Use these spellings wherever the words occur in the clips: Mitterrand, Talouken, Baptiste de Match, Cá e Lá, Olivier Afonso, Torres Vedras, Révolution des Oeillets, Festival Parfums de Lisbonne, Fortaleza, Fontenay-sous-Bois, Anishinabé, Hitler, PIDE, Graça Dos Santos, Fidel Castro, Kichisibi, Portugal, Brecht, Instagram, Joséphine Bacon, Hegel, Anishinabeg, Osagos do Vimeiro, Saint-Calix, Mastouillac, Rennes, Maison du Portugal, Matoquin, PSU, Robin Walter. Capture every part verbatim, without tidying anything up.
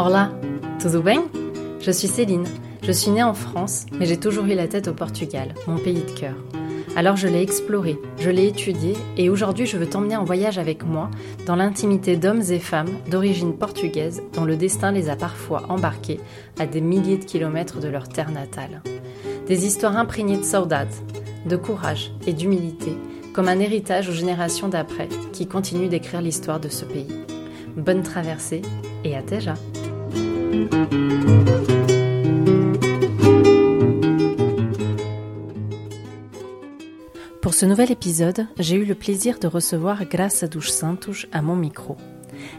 Olá, tudo bem? Je suis Céline. Je suis née en France, mais j'ai toujours eu la tête au Portugal, mon pays de cœur. Alors je l'ai exploré, je l'ai étudié, et aujourd'hui je veux t'emmener en voyage avec moi dans l'intimité d'hommes et femmes d'origine portugaise dont le destin les a parfois embarqués à des milliers de kilomètres de leur terre natale. Des histoires imprégnées de saudade, de courage et d'humilité, comme un héritage aux générations d'après qui continuent d'écrire l'histoire de ce pays. Bonne traversée et à déjà! Pour ce nouvel épisode, j'ai eu le plaisir de recevoir Graça dos Santos à mon micro.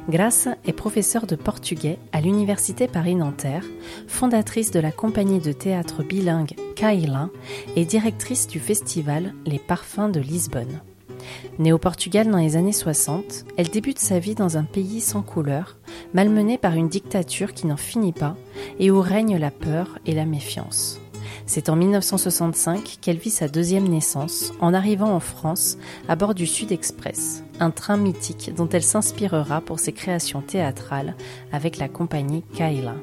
Graça est professeure de portugais à l'Université Paris-Nanterre, fondatrice de la compagnie de théâtre bilingue Cá e Lá et directrice du festival Les Parfums de Lisbonne. Née au Portugal dans les années soixante, elle débute sa vie dans un pays sans couleur, malmenée par une dictature qui n'en finit pas et où règne la peur et la méfiance. C'est en dix-neuf cent soixante-cinq qu'elle vit sa deuxième naissance en arrivant en France à bord du Sud-Express, un train mythique dont elle s'inspirera pour ses créations théâtrales avec la compagnie Cá e Lá.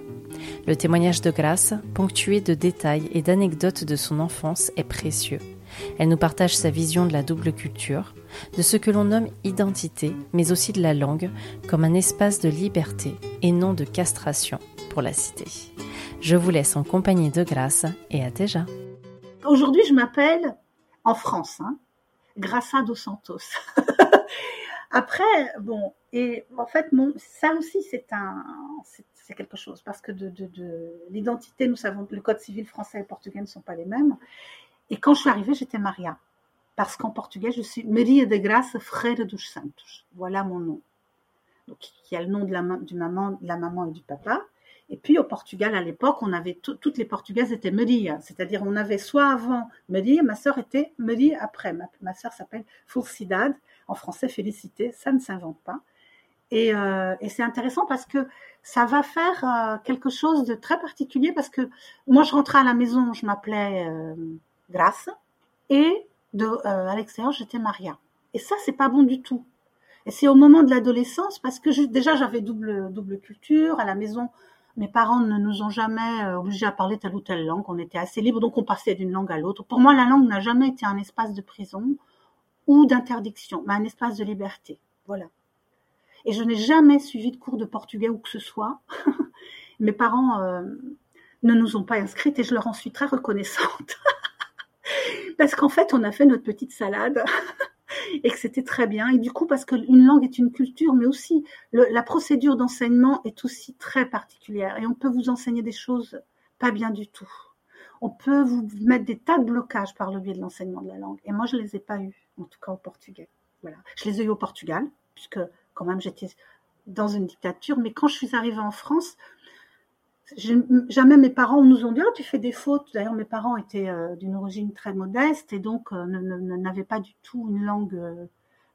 Le témoignage de Graça, ponctué de détails et d'anecdotes de son enfance, est précieux. Elle nous partage sa vision de la double culture, de ce que l'on nomme identité, mais aussi de la langue, comme un espace de liberté et non de castration pour la cité. Je vous laisse en compagnie de Graça et à déjà. Aujourd'hui, je m'appelle, en France, hein, Graça dos Santos. Après, bon, et en fait, mon, ça aussi, c'est, un, c'est, c'est quelque chose, parce que de, de, de, l'identité, nous savons que le code civil français et portugais ne sont pas les mêmes. Et quand je suis arrivée, j'étais Maria, parce qu'en portugais, je suis Maria de Graça Ferreira dos Santos. Voilà mon nom. Donc, il y a le nom de la, du maman, de la maman et du papa. Et puis, au Portugal, à l'époque, on avait tout, toutes les portugaises étaient Maria. C'est-à-dire, on avait soit avant Maria, ma sœur était Maria après. Ma, ma sœur s'appelle Felicidade. En français, félicité, ça ne s'invente pas. Et, euh, et c'est intéressant parce que ça va faire euh, quelque chose de très particulier parce que moi, je rentrais à la maison, je m'appelais... Euh, Graça, et de, euh, à l'extérieur, j'étais Maria. Et ça, c'est pas bon du tout. Et c'est au moment de l'adolescence, parce que je, déjà, j'avais double, double culture. À la maison, mes parents ne nous ont jamais euh, obligés à parler telle ou telle langue. On était assez libres, donc on passait d'une langue à l'autre. Pour moi, la langue n'a jamais été un espace de prison ou d'interdiction, mais un espace de liberté. Voilà. Et je n'ai jamais suivi de cours de portugais ou que ce soit. Mes parents euh, ne nous ont pas inscrites et je leur en suis très reconnaissante. Parce qu'en fait, on a fait notre petite salade et que c'était très bien. Et du coup, parce qu'une langue est une culture, mais aussi le, la procédure d'enseignement est aussi très particulière. Et on peut vous enseigner des choses pas bien du tout. On peut vous mettre des tas de blocages par le biais de l'enseignement de la langue. Et moi, je ne les ai pas eus, en tout cas au portugais. Voilà. Je les ai eus au Portugal, puisque quand même, j'étais dans une dictature. Mais quand je suis arrivée en France... Jamais mes parents nous ont dit « Oh, tu fais des fautes ». D'ailleurs, mes parents étaient euh, d'une origine très modeste et donc euh, ne, ne, n'avaient pas du tout une langue, euh,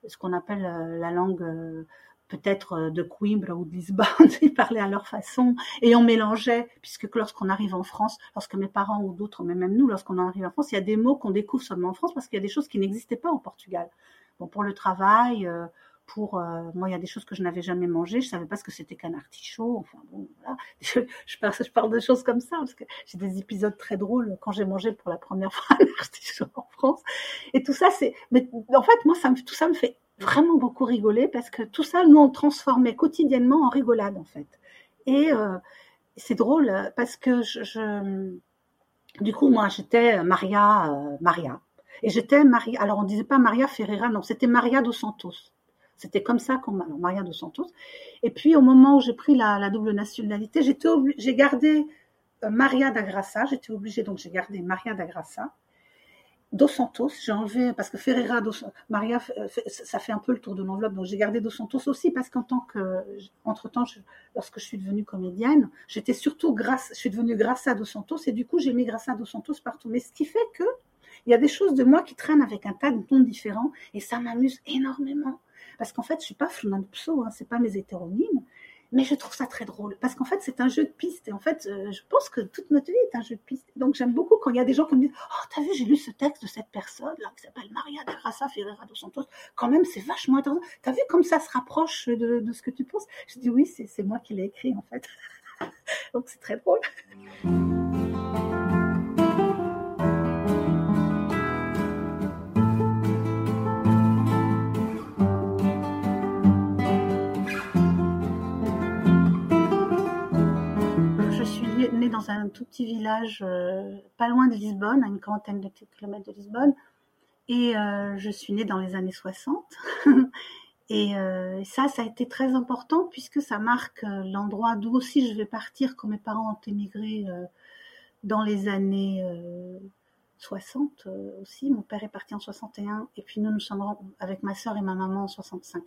ce qu'on appelle euh, la langue euh, peut-être euh, de Coimbra ou de Lisbonne. Ils parlaient à leur façon et on mélangeait, puisque lorsqu'on arrive en France, lorsque mes parents ou d'autres, mais même nous, lorsqu'on arrive en France, il y a des mots qu'on découvre seulement en France parce qu'il y a des choses qui n'existaient pas au Portugal. Bon, pour le travail… Euh, Pour, euh, moi, il y a des choses que je n'avais jamais mangées. Je ne savais pas ce que c'était qu'un artichaut. Enfin, bon, voilà. Je, je, parle, je parle de choses comme ça parce que j'ai des épisodes très drôles quand j'ai mangé pour la première fois un artichaut en France. Et tout ça, c'est… Mais en fait, moi, ça me, tout ça me fait vraiment beaucoup rigoler parce que tout ça, nous, on transformait quotidiennement en rigolade, en fait. Et euh, c'est drôle parce que je… je... Du coup, moi, j'étais Maria… Euh, Maria. Et j'étais Maria… Alors, on ne disait pas Maria Ferreira, non. C'était Maria dos Santos. C'était comme ça qu'on m'a, Maria dos Santos. Et puis, au moment où j'ai pris la, la double nationalité, j'étais obli- j'ai gardé euh, Maria da Graça. J'étais obligée, donc j'ai gardé Maria da Graça. Dos Santos, j'ai enlevé, parce que Ferreira, dos, Maria, euh, ça fait un peu le tour de l'enveloppe. Donc, j'ai gardé dos Santos aussi, parce qu'en tant que, entre-temps, je, lorsque je suis devenue comédienne, j'étais surtout Graça, je suis devenue Graça dos Santos. Et du coup, j'ai mis Graça dos Santos partout. Mais ce qui fait que, il y a des choses de moi qui traînent avec un tas de noms différents. Et ça m'amuse énormément. Parce qu'en fait, je ne suis pas flumanopso, hein, ce n'est pas mes hétéronymes, mais je trouve ça très drôle. Parce qu'en fait, c'est un jeu de piste. Et en fait, euh, je pense que toute notre vie est un jeu de piste. Donc, j'aime beaucoup quand il y a des gens qui me disent « Oh, t'as vu, j'ai lu ce texte de cette personne-là qui s'appelle Maria da Graça Ferreira dos Santos. Quand même, c'est vachement intéressant. T'as vu comme ça se rapproche de, de ce que tu penses ?» Je dis « Oui, c'est, c'est moi qui l'ai écrit, en fait. » Donc c'est très drôle. Né dans un tout petit village euh, pas loin de Lisbonne, à une quarantaine de kilomètres de Lisbonne, et euh, je suis née dans les années soixante. Et euh, ça, ça a été très important puisque ça marque euh, l'endroit d'où aussi je vais partir quand mes parents ont émigré euh, dans les années euh, soixante euh, aussi. Mon père est parti en soixante et un et puis nous, nous sommes avec ma sœur et ma maman en soixante-cinq.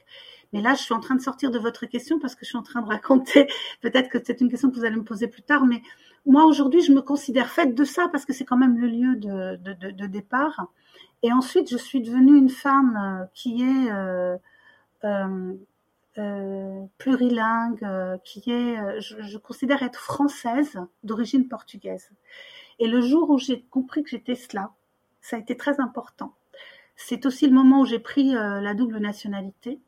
Mais là, je suis en train de sortir de votre question parce que je suis en train de raconter, peut-être que c'est une question que vous allez me poser plus tard, mais moi, aujourd'hui, je me considère faite de ça parce que c'est quand même le lieu de, de, de, de départ. Et ensuite, je suis devenue une femme qui est euh, euh, euh, plurilingue, qui est, je, je considère être française d'origine portugaise. Et le jour où j'ai compris que j'étais cela, ça a été très important. C'est aussi le moment où j'ai pris euh, la double nationalité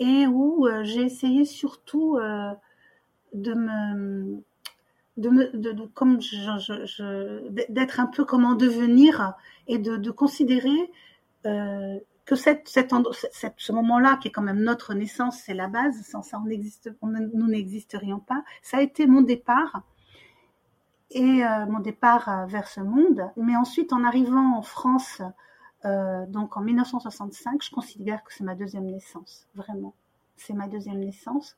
et où euh, j'ai essayé surtout euh, de me, de me, de, de, comme je, je, je, d'être un peu comme en devenir et de, de considérer euh, que cette, cette, cette, ce moment-là, qui est quand même notre naissance, c'est la base. Sans ça, on n'existe, on, nous n'existerions pas. Ça a été mon départ. Et euh, mon départ euh, vers ce monde. Mais ensuite, en arrivant en France, euh, donc en dix-neuf cent soixante-cinq, je considère que c'est ma deuxième naissance, vraiment. C'est ma deuxième naissance.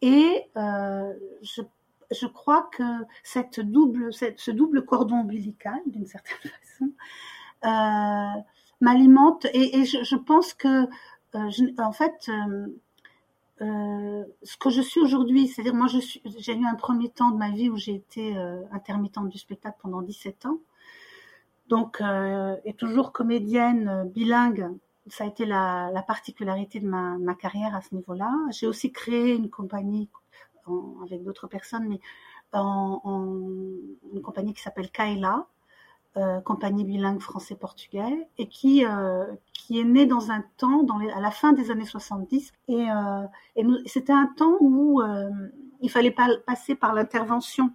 Et euh, je, je crois que cette double, cette, ce double cordon ombilical, d'une certaine façon, euh, m'alimente. Et, et je, je pense que, euh, je, en fait... Euh, Euh, ce que je suis aujourd'hui, c'est-à-dire moi je suis, j'ai eu un premier temps de ma vie où j'ai été euh, intermittente du spectacle pendant dix-sept ans, donc euh, et toujours comédienne euh, bilingue, ça a été la, la particularité de ma, ma carrière à ce niveau-là. J'ai aussi créé une compagnie en, avec d'autres personnes, mais en, en, une compagnie qui s'appelle Cá e Lá, euh, compagnie bilingue français-portugais, et qui euh, qui est né dans un temps, dans les, à la fin des années soixante-dix, et, euh, et nous, c'était un temps où euh, il fallait pas, passer par l'intervention,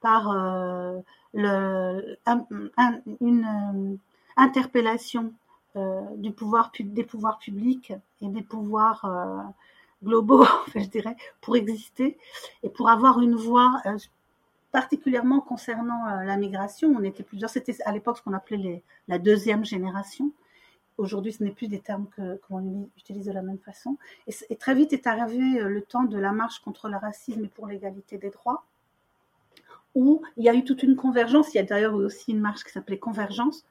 par euh, le, un, un, une euh, interpellation euh, du pouvoir, des pouvoirs publics et des pouvoirs euh, globaux, je dirais, pour exister et pour avoir une voix, euh, particulièrement concernant euh, la migration. On était plusieurs, c'était à l'époque ce qu'on appelait les, la deuxième génération. Aujourd'hui, ce n'est plus des termes que, que l'on utilise de la même façon. Et, et très vite est arrivé le temps de la marche contre le racisme et pour l'égalité des droits, où il y a eu toute une convergence. Il y a d'ailleurs aussi une marche qui s'appelait Convergence,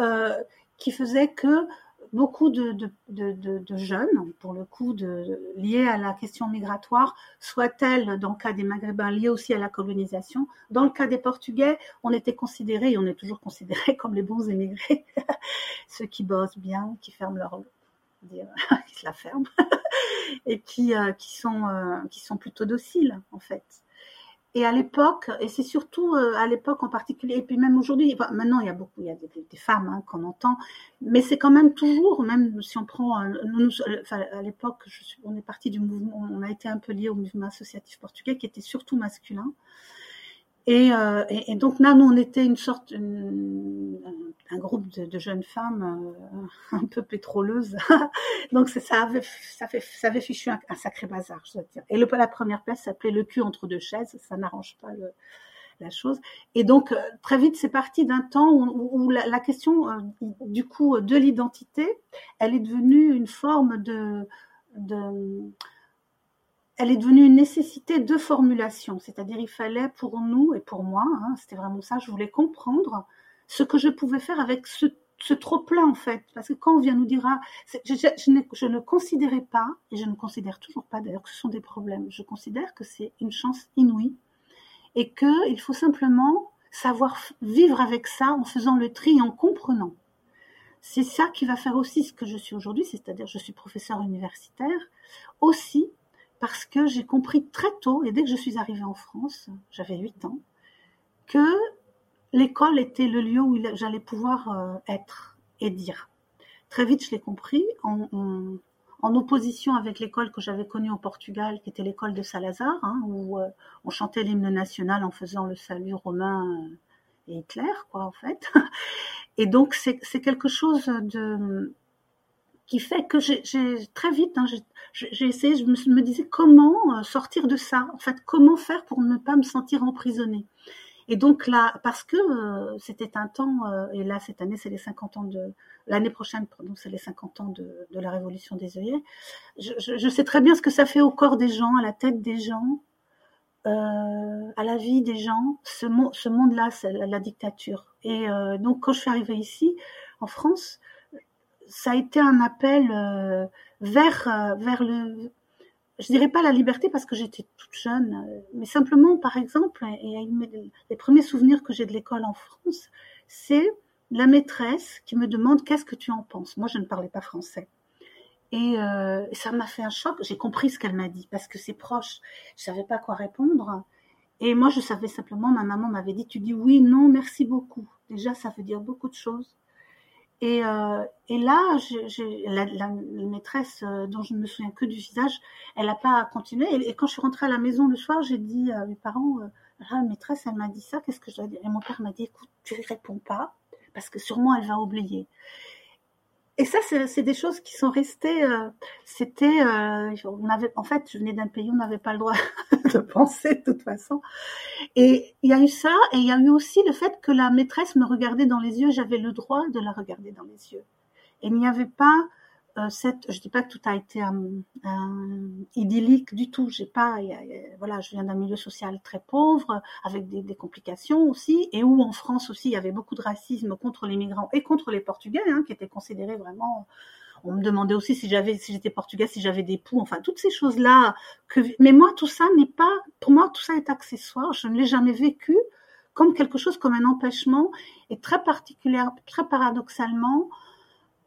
euh, qui faisait que beaucoup de, de, de, de, de jeunes, pour le coup, de, liés à la question migratoire, soit-elle, dans le cas des Maghrébins, liée aussi à la colonisation. Dans le cas des Portugais, on était considérés, et on est toujours considérés comme les bons émigrés, ceux qui bossent bien, qui ferment leur... Dire, qui se la ferment, et qui, euh, qui, sont, euh, qui sont plutôt dociles, en fait. Et à l'époque, et c'est surtout à l'époque en particulier, et puis même aujourd'hui, maintenant il y a beaucoup, il y a des, des femmes hein, qu'on entend, mais c'est quand même toujours, même si on prend, nous, nous, enfin, à l'époque, je suis, on est parti du mouvement, on a été un peu lié au mouvement associatif portugais qui était surtout masculin. Et, euh, et, et donc là, nous, on était une sorte, une, un groupe de, de jeunes femmes euh, un peu pétroleuses. Donc c'est, ça avait, ça fait, ça avait fichu un, un sacré bazar, je dois dire. Et le, la première place s'appelait le cul entre deux chaises. Ça n'arrange pas le, la chose. Et donc très vite, c'est parti d'un temps où, où la, la question euh, du coup de l'identité, elle est devenue une forme de, de elle est devenue une nécessité de formulation, c'est-à-dire il fallait pour nous et pour moi, hein, c'était vraiment ça, je voulais comprendre ce que je pouvais faire avec ce, ce trop-plein en fait, parce que quand on vient nous dire, ah, je, je, je, ne, je ne considérais pas, et je ne considère toujours pas d'ailleurs que ce sont des problèmes, je considère que c'est une chance inouïe, et qu'il faut simplement savoir vivre avec ça en faisant le tri et en comprenant. C'est ça qui va faire aussi ce que je suis aujourd'hui, c'est-à-dire je suis professeure universitaire, aussi parce que j'ai compris très tôt, et dès que je suis arrivée en France, j'avais huit ans, que l'école était le lieu où j'allais pouvoir être et dire. Très vite, je l'ai compris en, en, en opposition avec l'école que j'avais connue au Portugal, qui était l'école de Salazar, hein, où euh, on chantait l'hymne national en faisant le salut romain euh, et Hitler, quoi, en fait. Et donc, c'est, c'est quelque chose de, qui fait que j'ai, j'ai très vite, hein, j'ai, j'ai essayé, je me, me disais comment sortir de ça, en fait, comment faire pour ne pas me sentir emprisonnée. Et donc là, parce que euh, c'était un temps, euh, et là cette année c'est les cinquante ans de, l'année prochaine pardon, c'est les cinquante ans de, de la Révolution des Oeillets, je, je, je sais très bien ce que ça fait au corps des gens, à la tête des gens, euh, à la vie des gens, ce, mo- ce monde-là, c'est la, la dictature. Et euh, donc quand je suis arrivée ici, en France, ça a été un appel euh, vers, euh, vers le... Je dirais pas la liberté parce que j'étais toute jeune, mais simplement, par exemple, et les premiers souvenirs que j'ai de l'école en France, c'est la maîtresse qui me demande « qu'est-ce que tu en penses ?» Moi, je ne parlais pas français. Et, euh, et ça m'a fait un choc. J'ai compris ce qu'elle m'a dit parce que c'est proche. Je savais pas quoi répondre. Et moi, je savais simplement, ma maman m'avait dit « tu dis oui, non, merci beaucoup ». Déjà, ça veut dire beaucoup de choses. Et, euh, et là, j'ai, j'ai, la, la maîtresse euh, dont je ne me souviens que du visage, elle n'a pas continué. Et, et quand je suis rentrée à la maison le soir, j'ai dit à mes parents, euh, la maîtresse, elle m'a dit ça, qu'est-ce que je dois dire ? Et mon père m'a dit, écoute, tu ne réponds pas, parce que sûrement elle va oublier. Et ça, c'est, c'est des choses qui sont restées. Euh, c'était, euh, on avait, en fait, je venais d'un pays où on n'avait pas le droit de penser, de toute façon. Et il y a eu ça, et il y a eu aussi le fait que la maîtresse me regardait dans les yeux. J'avais le droit de la regarder dans les yeux. Et il n'y avait pas euh, cette. Je dis pas que tout a été un, un idyllique du tout. J'ai pas. Y a, y a, voilà, je viens d'un milieu social très pauvre, avec des, des complications aussi, et où en France aussi, il y avait beaucoup de racisme contre les migrants et contre les Portugais, hein, qui étaient considérés vraiment. On me demandait aussi si j'avais, si j'étais portugaise, si j'avais des poux, enfin toutes ces choses-là. Que, mais moi, tout ça n'est pas, pour moi, tout ça est accessoire. Je ne l'ai jamais vécu comme quelque chose, comme un empêchement. Et très particulière, très paradoxalement,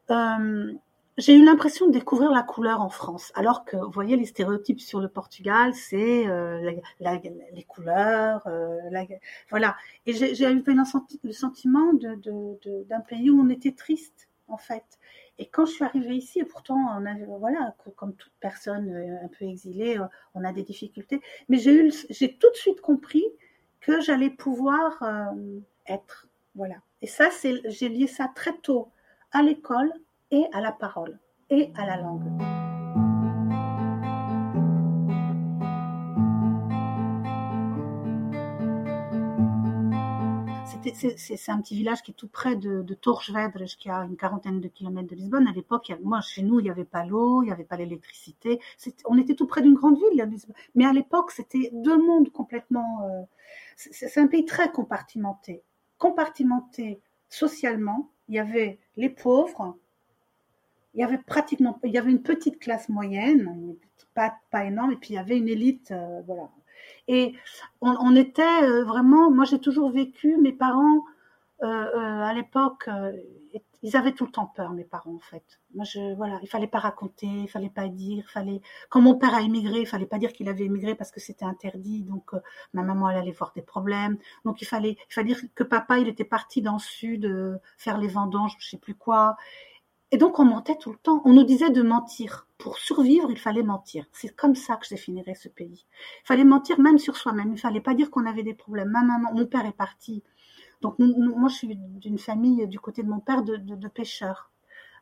euh, j'ai eu l'impression de découvrir la couleur en France. Alors que, vous voyez, les stéréotypes sur le Portugal, c'est euh, la, la, les couleurs, euh, la, voilà. Et j'ai, j'ai eu le sentiment de, de, de, d'un pays où on était triste, en fait. Et quand je suis arrivée ici, et pourtant, on avait, voilà, comme toute personne un peu exilée, on a des difficultés. Mais j'ai eu, j'ai tout de suite compris que j'allais pouvoir euh, être, voilà. Et ça, c'est, j'ai lié ça très tôt à l'école et à la parole et à la langue. C'est, c'est, c'est un petit village qui est tout près de, de Torres Vedras, qui a une quarantaine de kilomètres de Lisbonne. À l'époque, il y avait, moi, chez nous, il n'y avait pas l'eau, il n'y avait pas l'électricité. C'était, on était tout près d'une grande ville, là, Lisbonne. Mais à l'époque, c'était deux mondes complètement... Euh, c'est, c'est un pays très compartimenté. Compartimenté socialement, il y avait les pauvres, il y avait pratiquement... Il y avait une petite classe moyenne, pas, pas énorme, et puis il y avait une élite... Euh, voilà. Et on, on était vraiment, moi j'ai toujours vécu, mes parents euh, euh, à l'époque, euh, ils avaient tout le temps peur, mes parents en fait. Moi je, voilà, il fallait pas raconter, il fallait pas dire, fallait. Quand mon père a émigré, il fallait pas dire qu'il avait émigré parce que c'était interdit, donc euh, ma maman elle allait voir des problèmes, donc il fallait, il fallait dire que papa il était parti dans le sud euh, faire les vendanges, je sais plus quoi. Et donc on mentait tout le temps, on nous disait de mentir. Pour survivre, il fallait mentir. C'est comme ça que je définirais ce pays. Il fallait mentir même sur soi-même, il fallait pas dire qu'on avait des problèmes. Ma maman, mon père est parti. Donc nous, nous, moi je suis d'une famille du côté de mon père de, de, de pêcheurs.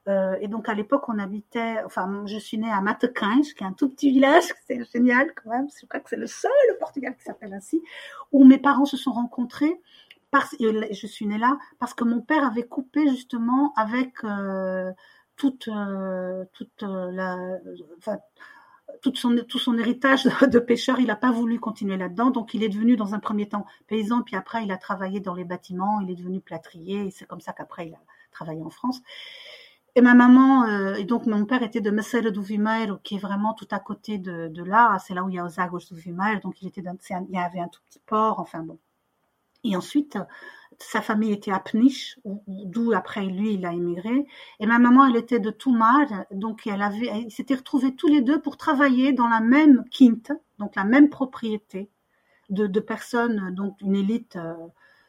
Euh, et donc à l'époque on habitait, enfin je suis née à Matoquin, qui est un tout petit village, c'est génial quand même, je crois que c'est le seul au Portugal qui s'appelle ainsi, où mes parents se sont rencontrés. Je suis née là parce que mon père avait coupé justement avec euh, toute, euh, toute euh, la, enfin, toute son, tout son héritage de pêcheur. Il n'a pas voulu continuer là-dedans, donc il est devenu dans un premier temps paysan, puis après il a travaillé dans les bâtiments, il est devenu plâtrier, et c'est comme ça qu'après il a travaillé en France. Et ma maman, euh, et donc mon père était de Maceira do Vimeiro, qui est vraiment tout à côté de, de là, c'est là où il y a Osagos do Vimeiro, donc il, était dans, c'est un, il y avait un tout petit port, enfin bon. Et ensuite, sa famille était à Peniche, d'où après lui, il a émigré. Et ma maman, elle était de Tomar, donc elle avait, ils s'étaient retrouvés tous les deux pour travailler dans la même quinte, donc la même propriété de, de personnes, donc une élite, euh,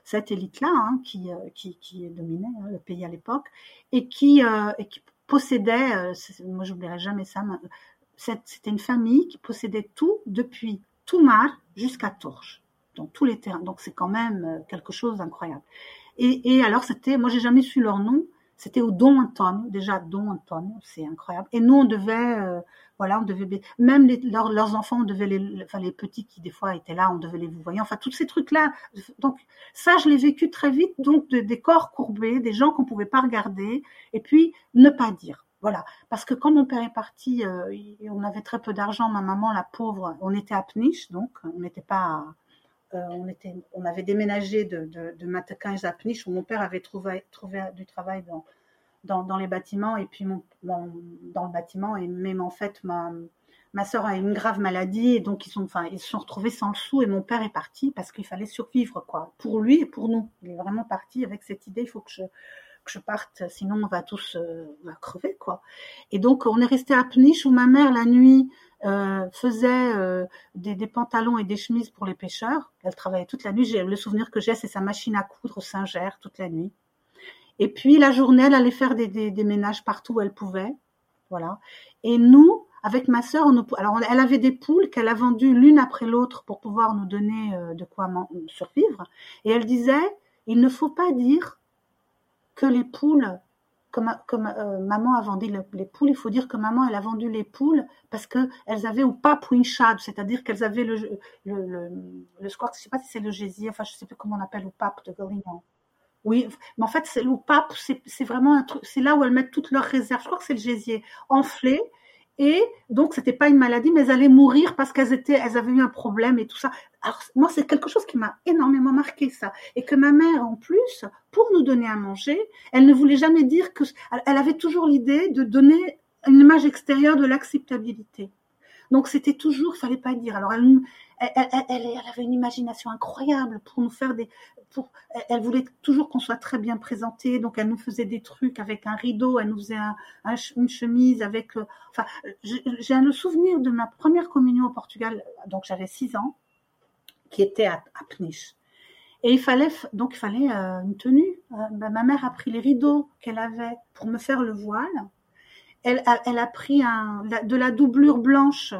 cette élite-là, hein, qui, euh, qui, qui dominait hein, le pays à l'époque, et qui, euh, et qui possédait, euh, moi je n'oublierai jamais ça, c'était une famille qui possédait tout depuis Tomar jusqu'à Torres, donc tous les terrains. Donc c'est quand même quelque chose d'incroyable. Et, et alors c'était, moi j'ai jamais su leur nom, c'était au Dom Antonio, déjà Dom Antonio, c'est incroyable. Et nous on devait, euh, voilà, on devait, même les, leur, leurs enfants, on devait les, enfin les petits qui des fois étaient là, on devait les vouvoyer, enfin tous ces trucs-là. Donc ça je l'ai vécu très vite, donc de, des corps courbés, des gens qu'on pouvait pas regarder, et puis ne pas dire. Voilà, parce que quand mon père est parti, euh, on avait très peu d'argent, ma maman la pauvre, on était à Peniche, donc on n'était pas, euh, on était, on avait déménagé de, de, de Matoquin à Peniche où mon père avait trouvé, trouvé du travail dans, dans, dans les bâtiments et puis mon, mon, dans le bâtiment et même en fait ma, ma soeur a eu une grave maladie et donc ils sont, enfin ils se sont retrouvés sans le sou et mon père est parti parce qu'il fallait survivre quoi, pour lui et pour nous. Il est vraiment parti avec cette idée, il faut que je que je parte, sinon on va tous euh, on va crever, quoi. Et donc, on est resté à Peniche où ma mère, la nuit, euh, faisait euh, des, des pantalons et des chemises pour les pêcheurs. Elle travaillait toute la nuit. J'ai, le souvenir que j'ai, c'est sa machine à coudre au Saint-Ger toute la nuit. Et puis, la journée, elle allait faire des, des, des ménages partout où elle pouvait. Voilà. Et nous, avec ma sœur, on, alors on, elle avait des poules qu'elle a vendues l'une après l'autre pour pouvoir nous donner euh, de quoi man- survivre. Et elle disait, il ne faut pas dire que les poules, comme, comme euh, maman a vendu le, les poules, il faut dire que maman, elle a vendu les poules parce qu'elles avaient ou pas pouinchado, c'est-à-dire qu'elles avaient le, le, le, le square, je ne sais pas si c'est le gésier, enfin je ne sais plus comment on appelle, le pape de Gorignan. Oui, mais en fait, c'est, le pape, c'est, c'est vraiment un truc, c'est là où elles mettent toutes leurs réserves, je crois que c'est le gésier, enflé, et donc ce n'était pas une maladie, mais elles allaient mourir parce qu'elles étaient, elles avaient eu un problème et tout ça. Alors moi, c'est quelque chose qui m'a énormément marqué, ça. Et que ma mère, en plus, pour nous donner à manger, elle ne voulait jamais dire que... Elle avait toujours l'idée de donner une image extérieure de l'acceptabilité. Donc, c'était toujours... Il ne fallait pas dire. Alors, elle, elle, elle, elle avait une imagination incroyable pour nous faire des... Pour, elle voulait toujours qu'on soit très bien présenté. Donc, elle nous faisait des trucs avec un rideau. Elle nous faisait un, un, une chemise avec... Euh, enfin, j'ai, j'ai le souvenir de ma première communion au Portugal. Donc, j'avais six ans. Qui était à, à Peniche. Et il fallait, donc il fallait euh, une tenue. Euh, bah, ma mère a pris les rideaux qu'elle avait pour me faire le voile. Elle a, elle a pris un, la, de la doublure blanche,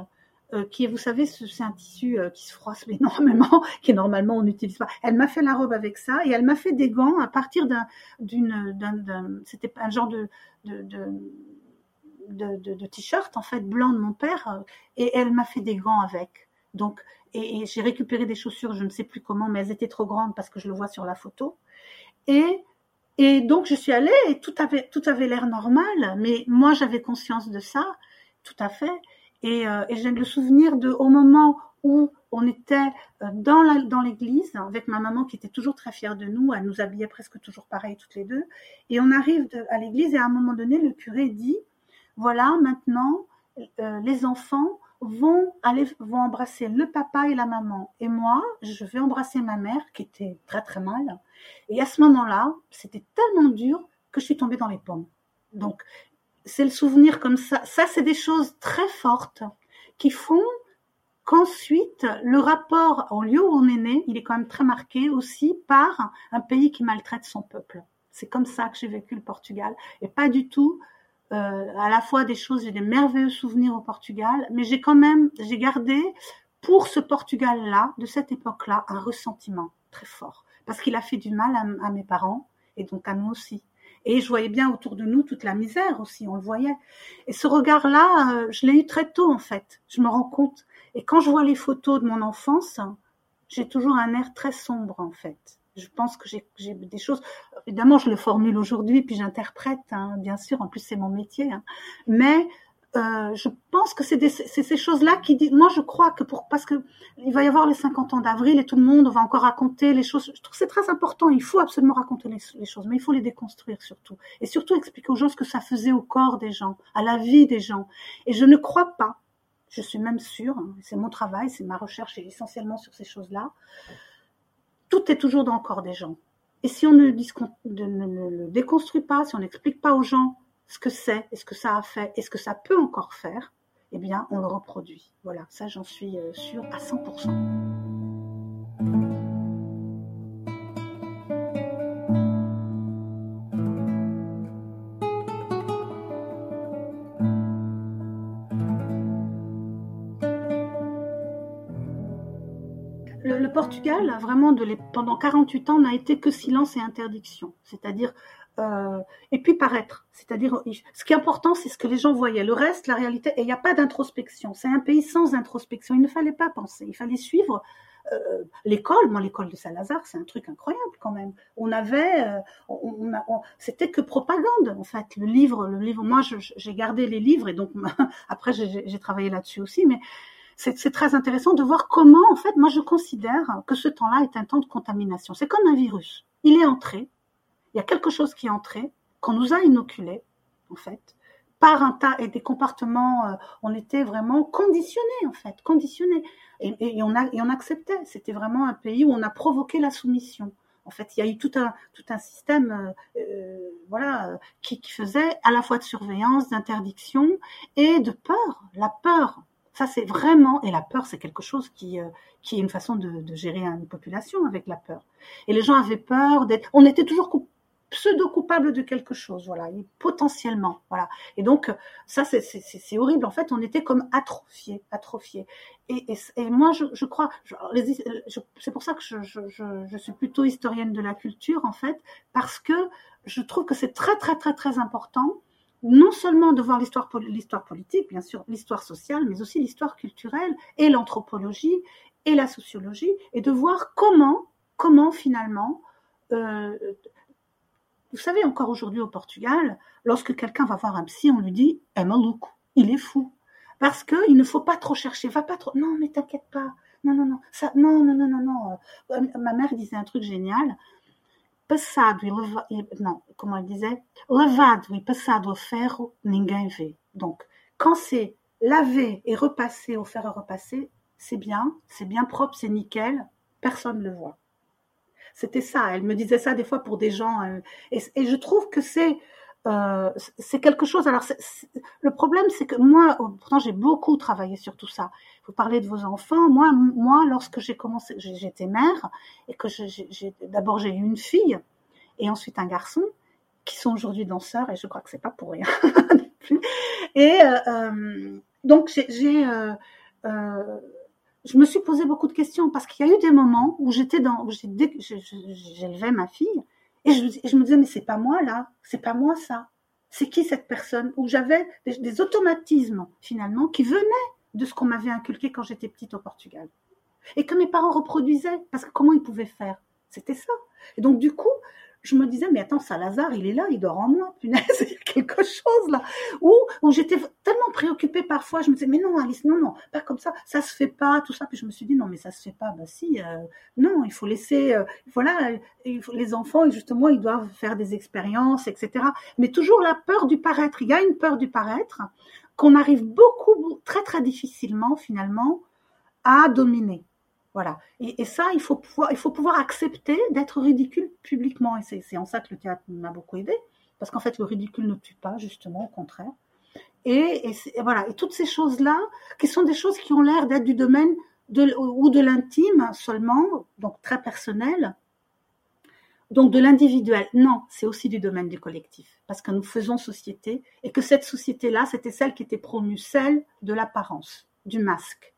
euh, qui est, vous savez, c'est un tissu euh, qui se froisse énormément, qui normalement on n'utilise pas. Elle m'a fait la robe avec ça et elle m'a fait des gants à partir d'un, d'une, d'un, d'un c'était un genre de, de, de de de de t-shirt en fait blanc de mon père et elle m'a fait des gants avec. Donc Et, et j'ai récupéré des chaussures, je ne sais plus comment, mais elles étaient trop grandes parce que je le vois sur la photo. Et, et donc, je suis allée et tout avait, tout avait l'air normal, mais moi, j'avais conscience de ça, tout à fait. Et, euh, et j'ai le souvenir de, au moment où on était dans, la, dans l'église, avec ma maman qui était toujours très fière de nous, elle nous habillait presque toujours pareil toutes les deux, et on arrive de, à l'église et à un moment donné, le curé dit, voilà, maintenant, euh, les enfants... vont aller vont embrasser le papa et la maman et moi je vais embrasser ma mère qui était très très mal et à ce moment-là c'était tellement dur que je suis tombée dans les pommes. Donc c'est le souvenir comme ça, ça c'est des choses très fortes qui font qu'ensuite le rapport au lieu où on est né il est quand même très marqué aussi par un pays qui maltraite son peuple. C'est comme ça que j'ai vécu le Portugal et pas du tout Euh, à la fois des choses, j'ai des merveilleux souvenirs au Portugal, mais j'ai quand même, j'ai gardé pour ce Portugal-là, de cette époque-là, un ressentiment très fort, parce qu'il a fait du mal à, à mes parents et donc à nous aussi. Et je voyais bien autour de nous toute la misère aussi, on le voyait. Et ce regard-là, euh, je l'ai eu très tôt en fait, je me rends compte. Et quand je vois les photos de mon enfance, j'ai toujours un air très sombre en fait. Je pense que j'ai, j'ai des choses... Évidemment, je le formule aujourd'hui, puis j'interprète, hein, bien sûr. En plus, c'est mon métier. Hein. Mais euh, je pense que c'est, des, c'est ces choses-là qui... Dit, moi, je crois que... Pour, parce qu'il va y avoir les cinquante ans d'avril et tout le monde va encore raconter les choses. Je trouve que c'est très important. Il faut absolument raconter les, les choses, mais il faut les déconstruire surtout. Et surtout expliquer aux gens ce que ça faisait au corps des gens, à la vie des gens. Et je ne crois pas, je suis même sûre, hein, c'est mon travail, c'est ma recherche essentiellement sur ces choses-là, tout est toujours dans le corps des gens. Et si on ne, discon- de, ne, ne le déconstruit pas, si on n'explique pas aux gens ce que c'est, et ce que ça a fait, et ce que ça peut encore faire, eh bien, on le reproduit. Voilà, ça j'en suis sûre à cent pour cent. le, le Portugal, vraiment de les, pendant quarante-huit ans, n'a été que silence et interdiction. C'est-à-dire, euh, et puis paraître. C'est-à-dire, ce qui est important, c'est ce que les gens voyaient. Le reste, la réalité, et il n'y a pas d'introspection. C'est un pays sans introspection. Il ne fallait pas penser. Il fallait suivre euh, l'école. Moi, l'école de Salazar, c'est un truc incroyable quand même. On avait, euh, on, on, on, c'était que propagande en fait. Le livre, le livre. Moi, je, j'ai gardé les livres et donc après, j'ai, j'ai travaillé là-dessus aussi, mais. C'est, c'est très intéressant de voir comment, en fait, moi je considère que ce temps-là est un temps de contamination. C'est comme un virus. Il est entré, il y a quelque chose qui est entré, qu'on nous a inoculé, en fait, par un tas et des comportements, euh, on était vraiment conditionnés, en fait, conditionnés. Et, et, et, on a, et on acceptait. C'était vraiment un pays où on a provoqué la soumission. En fait, il y a eu tout un, tout un système euh, voilà, qui, qui faisait à la fois de surveillance, d'interdiction et de peur, la peur. Ça, c'est vraiment, et la peur, c'est quelque chose qui, euh, qui est une façon de, de gérer une population avec la peur. Et les gens avaient peur d'être, on était toujours coup, pseudo-coupables de quelque chose, voilà, et potentiellement, voilà. Et donc, ça, c'est, c'est, c'est horrible. En fait, on était comme atrophiés, atrophiés. Et, et, et moi, je, je crois, je, les, je, c'est pour ça que je, je, je, je suis plutôt historienne de la culture, en fait, parce que je trouve que c'est très, très, très, très important non seulement de voir l'histoire, l'histoire politique, bien sûr, l'histoire sociale, mais aussi l'histoire culturelle et l'anthropologie et la sociologie, et de voir comment, comment finalement, euh, vous savez, encore aujourd'hui au Portugal, lorsque quelqu'un va voir un psy, on lui dit « I'm a look », il est fou, parce qu'il ne faut pas trop chercher, va pas trop, non mais t'inquiète pas, non, non, non, ça, non, non, non, non, non, ma mère disait un truc génial, passado e levado, non, comment elle disait, lavado et passado au ferro, ninguém vê. Donc, quand c'est lavé et repassé au fer à repasser, c'est bien, c'est bien propre, c'est nickel, personne ne le voit. C'était ça, elle me disait ça des fois pour des gens, euh, et, et je trouve que c'est, euh, c'est quelque chose, alors c'est, c'est, le problème c'est que moi, pourtant j'ai beaucoup travaillé sur tout ça, vous parlez de vos enfants, moi, moi lorsque j'ai commencé, j'étais mère, et que je, j'ai, d'abord j'ai eu une fille, et ensuite un garçon, qui sont aujourd'hui danseurs, et je crois que c'est pas pour rien, et euh, donc j'ai, j'ai euh, euh, je me suis posé beaucoup de questions, parce qu'il y a eu des moments où j'étais dans, où j'ai, j'ai, j'élevais ma fille, Et je, et je me disais, mais c'est pas moi là, c'est pas moi ça, c'est qui cette personne ? Où j'avais des, des automatismes finalement qui venaient de ce qu'on m'avait inculqué quand j'étais petite au Portugal. Et que mes parents reproduisaient, parce que comment ils pouvaient faire ? C'était ça. Et donc du coup, je me disais, mais attends, Salazar, il est là, il dort en moi, punaise, il y a quelque chose là. Où, où j'étais tellement préoccupée parfois, je me disais, mais non Alice, non, non, pas comme ça, ça se fait pas, tout ça. Puis je me suis dit, non mais ça se fait pas, ben si, euh, non, il faut laisser, euh, voilà, il faut, les enfants, justement, ils doivent faire des expériences, et cetera. Mais toujours la peur du paraître, il y a une peur du paraître qu'on arrive beaucoup, très très difficilement finalement, à dominer. Voilà. Et, et ça, il faut pouvoir, il faut pouvoir accepter d'être ridicule publiquement. Et c'est, c'est en ça que le théâtre m'a beaucoup aidée. Parce qu'en fait, le ridicule ne tue pas, justement, au contraire. Et, et, et voilà. Et toutes ces choses-là, qui sont des choses qui ont l'air d'être du domaine de, ou de l'intime seulement, donc très personnel, donc de l'individuel. Non, c'est aussi du domaine du collectif. Parce que nous faisons société et que cette société-là, c'était celle qui était promue, celle de l'apparence, du masque,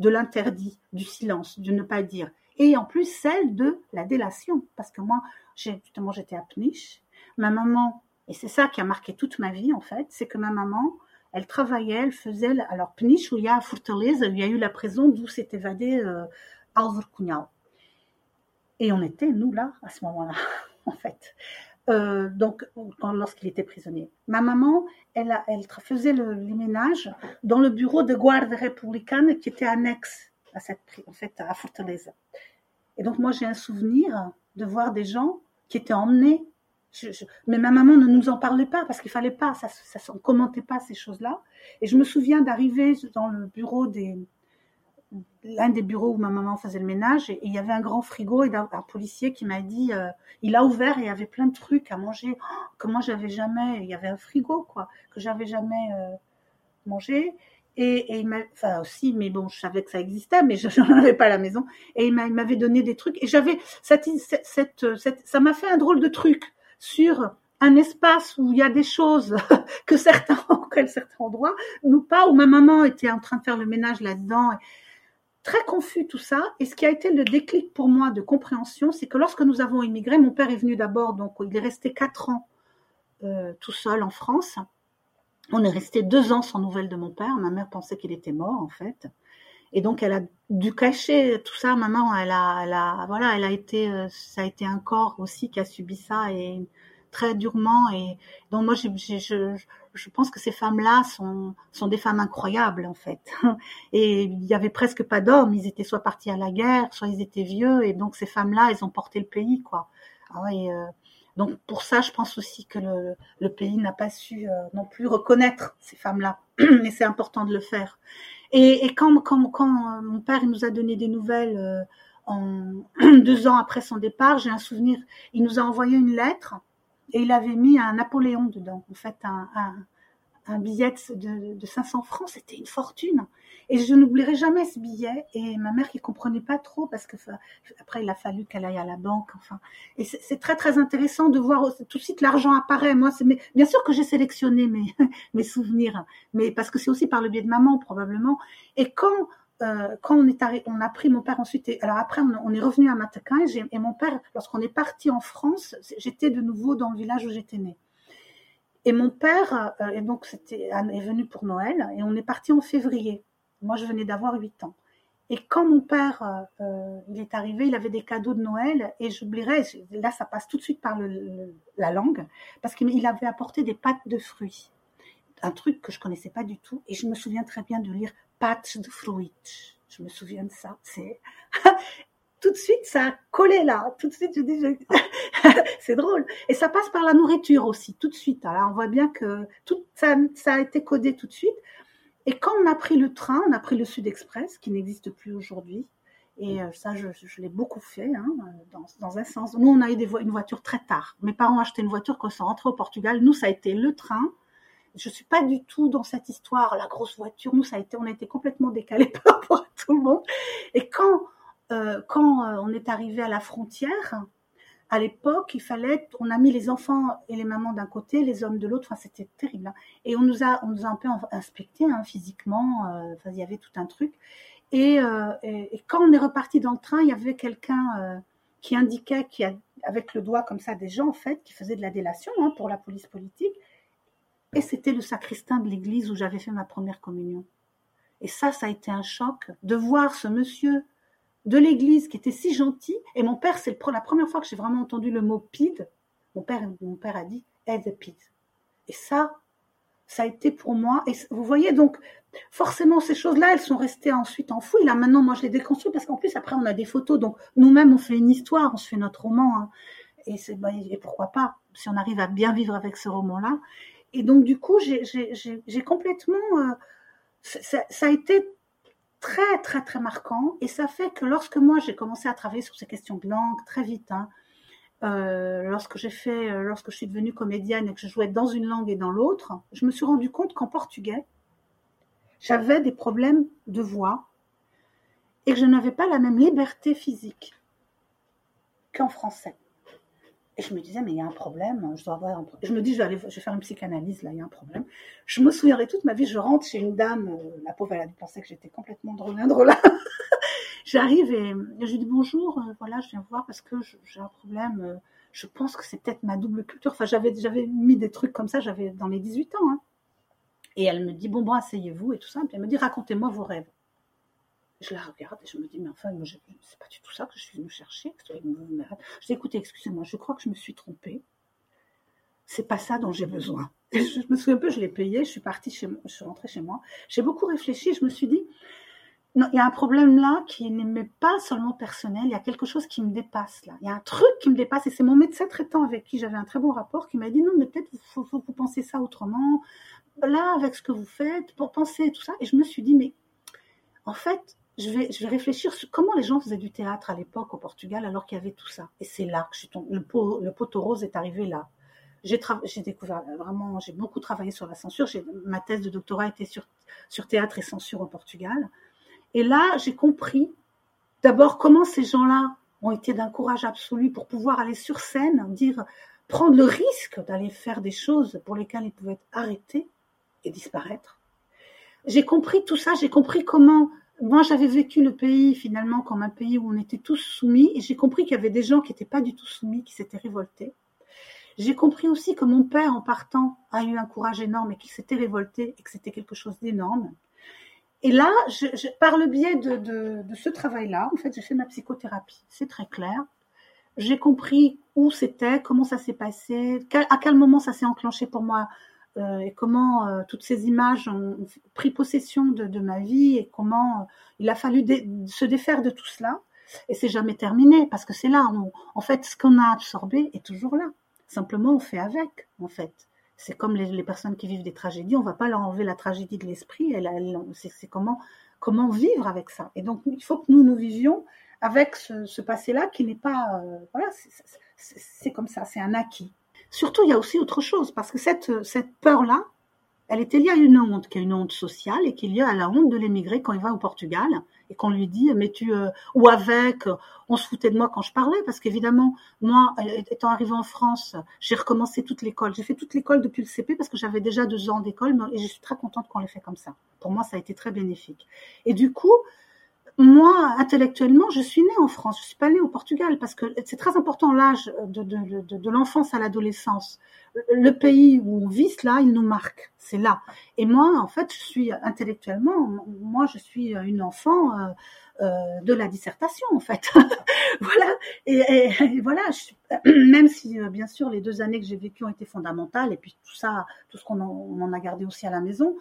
de l'interdit, du silence, du ne pas dire. Et en plus, celle de la délation. Parce que moi, j'ai, justement, j'étais à Peniche. Ma maman, et c'est ça qui a marqué toute ma vie, en fait, c'est que ma maman, elle travaillait, elle faisait... Alors, Peniche, où il y a Fortaleza, il y a eu la prison d'où s'est évadé euh, Álvaro Cunhal. Et on était, nous, là, à ce moment-là, en fait. Euh, donc, quand, lorsqu'il était prisonnier. Ma maman, elle, a, elle faisait le, les ménages dans le bureau de garde républicaine qui était annexe à cette, en fait, à Fortaleza. Et donc, moi, j'ai un souvenir de voir des gens qui étaient emmenés. Je, je, mais ma maman ne nous en parlait pas parce qu'il fallait pas, ça, ça, on commentait pas ces choses-là. Et je me souviens d'arriver dans le bureau des, l'un des bureaux où ma maman faisait le ménage, et il y avait un grand frigo et un, un policier qui m'a dit, euh, il a ouvert et il y avait plein de trucs à manger oh, que moi j'avais jamais, il y avait un frigo quoi, que j'avais jamais euh, mangé, et, et il m'a, enfin aussi, mais bon, je savais que ça existait, mais je, je n'en avais pas à la maison, et il, m'a, il m'avait donné des trucs, et j'avais, cette, cette, cette, cette, ça m'a fait un drôle de truc sur un espace où il y a des choses que certains, auxquelles certains endroits, nous pas, où ma maman était en train de faire le ménage là-dedans, et, très confus tout ça, et ce qui a été le déclic pour moi de compréhension, c'est que lorsque nous avons immigré, mon père est venu d'abord, donc il est resté quatre ans euh, tout seul en France. On est resté deux ans sans nouvelles de mon père, ma mère pensait qu'il était mort en fait, et donc elle a dû cacher tout ça. Maman, elle a, elle a, voilà, elle a été, euh, ça a été un corps aussi qui a subi ça, et très durement. Et donc moi, j'ai, j'ai, je, je pense que ces femmes-là sont, sont des femmes incroyables en fait. Et il y avait presque pas d'hommes, ils étaient soit partis à la guerre, soit ils étaient vieux, et donc ces femmes-là, elles ont porté le pays quoi. Ah ouais. Euh, Donc, pour ça, je pense aussi que le, le pays n'a pas su euh, non plus reconnaître ces femmes-là. Mais c'est important de le faire. Et, et quand, quand, quand mon père il nous a donné des nouvelles euh, en, deux ans après son départ, j'ai un souvenir, il nous a envoyé une lettre et il avait mis un Napoléon dedans. En fait, un, un, un billet de, de cinq cents francs, c'était une fortune. Et je n'oublierai jamais ce billet. Et ma mère qui ne comprenait pas trop, parce que après il a fallu qu'elle aille à la banque. Enfin, et c'est, c'est très très intéressant de voir tout de suite l'argent apparaît. Moi, c'est, mais, bien sûr que j'ai sélectionné mes mes souvenirs, mais parce que c'est aussi par le biais de maman probablement. Et quand euh, quand on est arrêt, on a pris mon père ensuite. Et, alors après, on, on est revenu à Matoquin. Et, et mon père, lorsqu'on est parti en France, j'étais de nouveau dans le village où j'étais née. Et mon père, euh, et donc c'était est venu pour Noël, et on est parti en février. Moi, je venais d'avoir huit ans. Et quand mon père euh, il est arrivé, il avait des cadeaux de Noël. Et j'oublierai, là, ça passe tout de suite par le, le, la langue, parce qu'il avait apporté des pâtes de fruits. Un truc que je ne connaissais pas du tout. Et je me souviens très bien de lire « pâtes de fruits ». Je me souviens de ça. C'est... tout de suite, ça a collé là. Tout de suite, je dis, je... c'est drôle. Et ça passe par la nourriture aussi, tout de suite. Là, on voit bien que tout ça, ça a été codé tout de suite. Et quand on a pris le train, on a pris le Sud-Express, qui n'existe plus aujourd'hui. Et ça, je, je l'ai beaucoup fait, hein, dans, dans un sens. Nous, on a eu des vo- une voiture très tard. Mes parents ont acheté une voiture quand ils sont rentrés au Portugal. Nous, ça a été le train. Je ne suis pas du tout dans cette histoire, la grosse voiture. Nous, ça a été, on a été complètement décalés par rapport à tout le monde. Et quand, euh, quand euh, on est arrivé à la frontière, à l'époque, il fallait, on a mis les enfants et les mamans d'un côté, les hommes de l'autre. Enfin, c'était terrible. Hein. Et on nous a, on nous a un peu inspectés hein, physiquement. Euh, enfin, il y avait tout un truc. Et, euh, et, et quand on est reparti dans le train, il y avait quelqu'un euh, qui indiquait, qui a, avec le doigt comme ça, des gens en fait qui faisaient de la délation hein, pour la police politique. Et c'était le sacristain de l'église où j'avais fait ma première communion. Et ça, ça a été un choc de voir ce monsieur de l'église qui était si gentil. Et mon père, c'est le, la première fois que j'ai vraiment entendu le mot pide. Mon père, mon père a dit « aide pide ». Et ça, ça a été pour moi. Et vous voyez, donc, forcément, ces choses-là, elles sont restées ensuite enfouies. Là, maintenant, moi, je les déconstruis parce qu'en plus, après, on a des photos. Donc, nous-mêmes, on fait une histoire, on se fait notre roman. Hein. Et, c'est, bah, et pourquoi pas, si on arrive à bien vivre avec ce roman-là. Et donc, du coup, j'ai, j'ai, j'ai, j'ai complètement… Euh, ça, ça a été… très, très, très marquant. Et ça fait que lorsque moi, j'ai commencé à travailler sur ces questions de langue très vite, hein, euh, lorsque j'ai fait, euh, lorsque je suis devenue comédienne et que je jouais dans une langue et dans l'autre, je me suis rendu compte qu'en portugais, j'avais des problèmes de voix et que je n'avais pas la même liberté physique qu'en français. Et je me disais, mais il y a un problème, je dois avoir un problème. Je me dis, je vais, aller, je vais faire une psychanalyse, là, il y a un problème. Je me souviendrai toute ma vie, je rentre chez une dame, la pauvre, elle a dû penser que j'étais complètement drôle, là. J'arrive et je lui dis, bonjour, voilà, je viens voir parce que je, j'ai un problème, je pense que c'est peut-être ma double culture. Enfin, j'avais, j'avais mis des trucs comme ça, j'avais dans les dix-huit ans. Hein. Et elle me dit, bon, bon, asseyez-vous et tout ça. Et puis elle me dit, racontez-moi vos rêves. Je la regarde et je me dis, mais enfin, moi, je, c'est pas du tout ça que je suis venue chercher. Je dis, écoutez, excusez-moi, je crois que je me suis trompée. C'est pas ça dont j'ai besoin. Et je me souviens un peu, je l'ai payé, je suis partie chez moi, je suis rentrée chez moi. J'ai beaucoup réfléchi, je me suis dit, non, il y a un problème là qui n'est pas seulement personnel, il y a quelque chose qui me dépasse là. Il y a un truc qui me dépasse et c'est mon médecin traitant avec qui j'avais un très bon rapport qui m'a dit, non, mais peut-être vous, vous, vous pensez ça autrement. Là, avec ce que vous faites, pour penser tout ça. Et je me suis dit, mais en fait, Je vais, je vais réfléchir sur comment les gens faisaient du théâtre à l'époque au Portugal alors qu'il y avait tout ça. Et c'est là que je suis tombée. Le, pot, le poteau rose est arrivé là. J'ai, tra- j'ai découvert, vraiment, j'ai beaucoup travaillé sur la censure. J'ai, ma thèse de doctorat était sur, sur théâtre et censure au Portugal. Et là, j'ai compris d'abord comment ces gens-là ont été d'un courage absolu pour pouvoir aller sur scène, dire, prendre le risque d'aller faire des choses pour lesquelles ils pouvaient être arrêtés et disparaître. J'ai compris tout ça, j'ai compris comment moi, j'avais vécu le pays finalement comme un pays où on était tous soumis, et j'ai compris qu'il y avait des gens qui n'étaient pas du tout soumis, qui s'étaient révoltés. J'ai compris aussi que mon père, en partant, a eu un courage énorme et qu'il s'était révolté et que c'était quelque chose d'énorme. Et là, je, je, par le biais de, de, de ce travail-là, en fait, j'ai fait ma psychothérapie. C'est très clair. J'ai compris où c'était, comment ça s'est passé, quel, à quel moment ça s'est enclenché pour moi, euh, et comment euh, toutes ces images ont, ont pris possession de, de ma vie, et comment euh, il a fallu dé, se défaire de tout cela. Et c'est jamais terminé, parce que c'est là, on, en fait, ce qu'on a absorbé est toujours là. Simplement, on fait avec, en fait. C'est comme les, les personnes qui vivent des tragédies, on ne va pas leur enlever la tragédie de l'esprit, elle, elle, c'est, c'est comment, comment vivre avec ça. Et donc, il faut que nous, nous vivions avec ce, ce passé-là qui n'est pas... Euh, voilà, c'est, c'est, c'est, c'est comme ça, c'est un acquis. Surtout, il y a aussi autre chose, parce que cette, cette peur-là, elle était liée à une honte, qui est une honte sociale, et qui est liée à la honte de l'émigré quand il va au Portugal, et qu'on lui dit, mais tu... Euh, ou avec, on se foutait de moi quand je parlais, parce qu'évidemment, moi, étant arrivée en France, j'ai recommencé toute l'école. J'ai fait toute l'école depuis le C P, parce que j'avais déjà deux ans d'école, et je suis très contente qu'on l'ait fait comme ça. Pour moi, ça a été très bénéfique. Et du coup, moi, intellectuellement, je suis née en France, je suis pas née au Portugal, parce que c'est très important l'âge de, de, de, de l'enfance à l'adolescence. Le pays où on vit, là, il nous marque, c'est là. Et moi, en fait, je suis intellectuellement, moi, je suis une enfant euh, euh, de la dissertation, en fait. Voilà. Et, et, et voilà, je suis, même si, bien sûr, les deux années que j'ai vécues ont été fondamentales, et puis tout ça, tout ce qu'on en, on en a gardé aussi à la maison,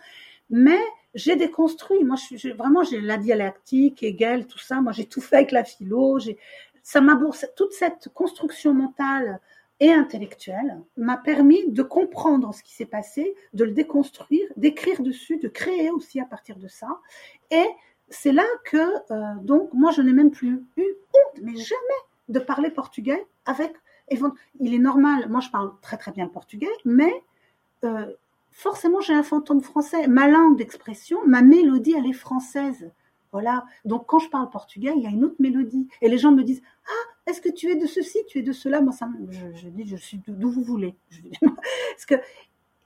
mais j'ai déconstruit. Moi, je, je, vraiment, j'ai la dialectique, Hegel, tout ça. Moi, j'ai tout fait avec la philo. J'ai, ça m'a bourse, toute cette construction mentale et intellectuelle m'a permis de comprendre ce qui s'est passé, de le déconstruire, d'écrire dessus, de créer aussi à partir de ça. Et c'est là que, euh, donc, moi, je n'ai même plus eu honte, mais jamais, de parler portugais avec. Il est normal. Moi, je parle très très bien le portugais, mais euh, forcément, j'ai un fantôme français. Ma langue d'expression, ma mélodie, elle est française. Voilà. Donc, quand je parle portugais, il y a une autre mélodie. Et les gens me disent « Ah, est-ce que tu es de ceci, tu es de cela ?» Moi, ça, je, je dis « Je suis d'où vous voulez. » Parce que,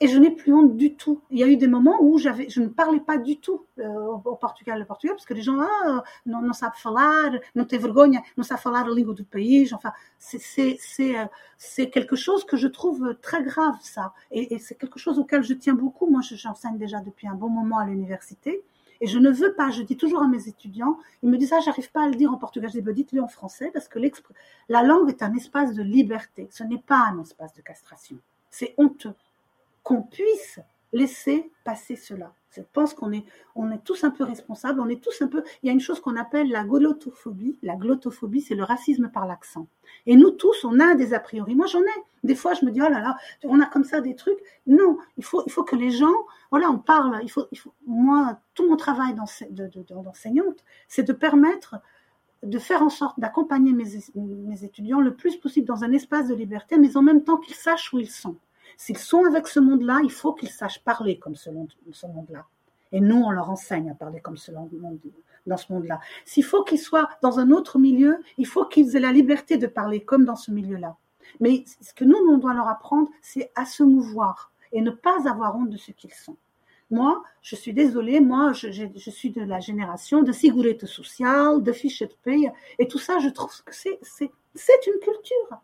et je n'ai plus honte du tout. Il y a eu des moments où j'avais, je ne parlais pas du tout euh, au Portugal, le portugais, parce que les gens « Ah, non, non sabe falar, non te vergonha, non sabe falar a língua do país. » Enfin, c'est, c'est, c'est, c'est quelque chose que je trouve très grave, ça. Et, et c'est quelque chose auquel je tiens beaucoup. Moi, j'enseigne déjà depuis un bon moment à l'université. Et je ne veux pas, je dis toujours à mes étudiants, ils me disent « Ah, j'arrive pas à le dire en portugais. » Je dis bah, « Dites-le en français, parce que la langue est un espace de liberté. Ce n'est pas un espace de castration. C'est honteux qu'on puisse laisser passer cela. » Je pense qu'on est, on est tous un peu responsables, on est tous un peu... Il y a une chose qu'on appelle la glottophobie. La glottophobie, c'est le racisme par l'accent. Et nous tous, on a des a priori. Moi, j'en ai. Des fois, je me dis, oh là là, on a comme ça des trucs. Non, il faut, il faut que les gens... Voilà, on parle. Il faut, il faut, moi, tout mon travail d'ense- de, de, de, d'enseignante, c'est de permettre... de faire en sorte d'accompagner mes, mes étudiants le plus possible dans un espace de liberté, mais en même temps qu'ils sachent où ils sont. S'ils sont avec ce monde-là, il faut qu'ils sachent parler comme ce, monde, ce monde-là. Et nous, on leur enseigne à parler comme ce monde, dans ce monde-là. S'il faut qu'ils soient dans un autre milieu, il faut qu'ils aient la liberté de parler comme dans ce milieu-là. Mais ce que nous, on doit leur apprendre, c'est à se mouvoir et ne pas avoir honte de ce qu'ils sont. Moi, je suis désolée, moi, je, je, je suis de la génération de sécurité sociale, de fichiers de paye, et tout ça, je trouve que c'est, c'est, c'est une culture.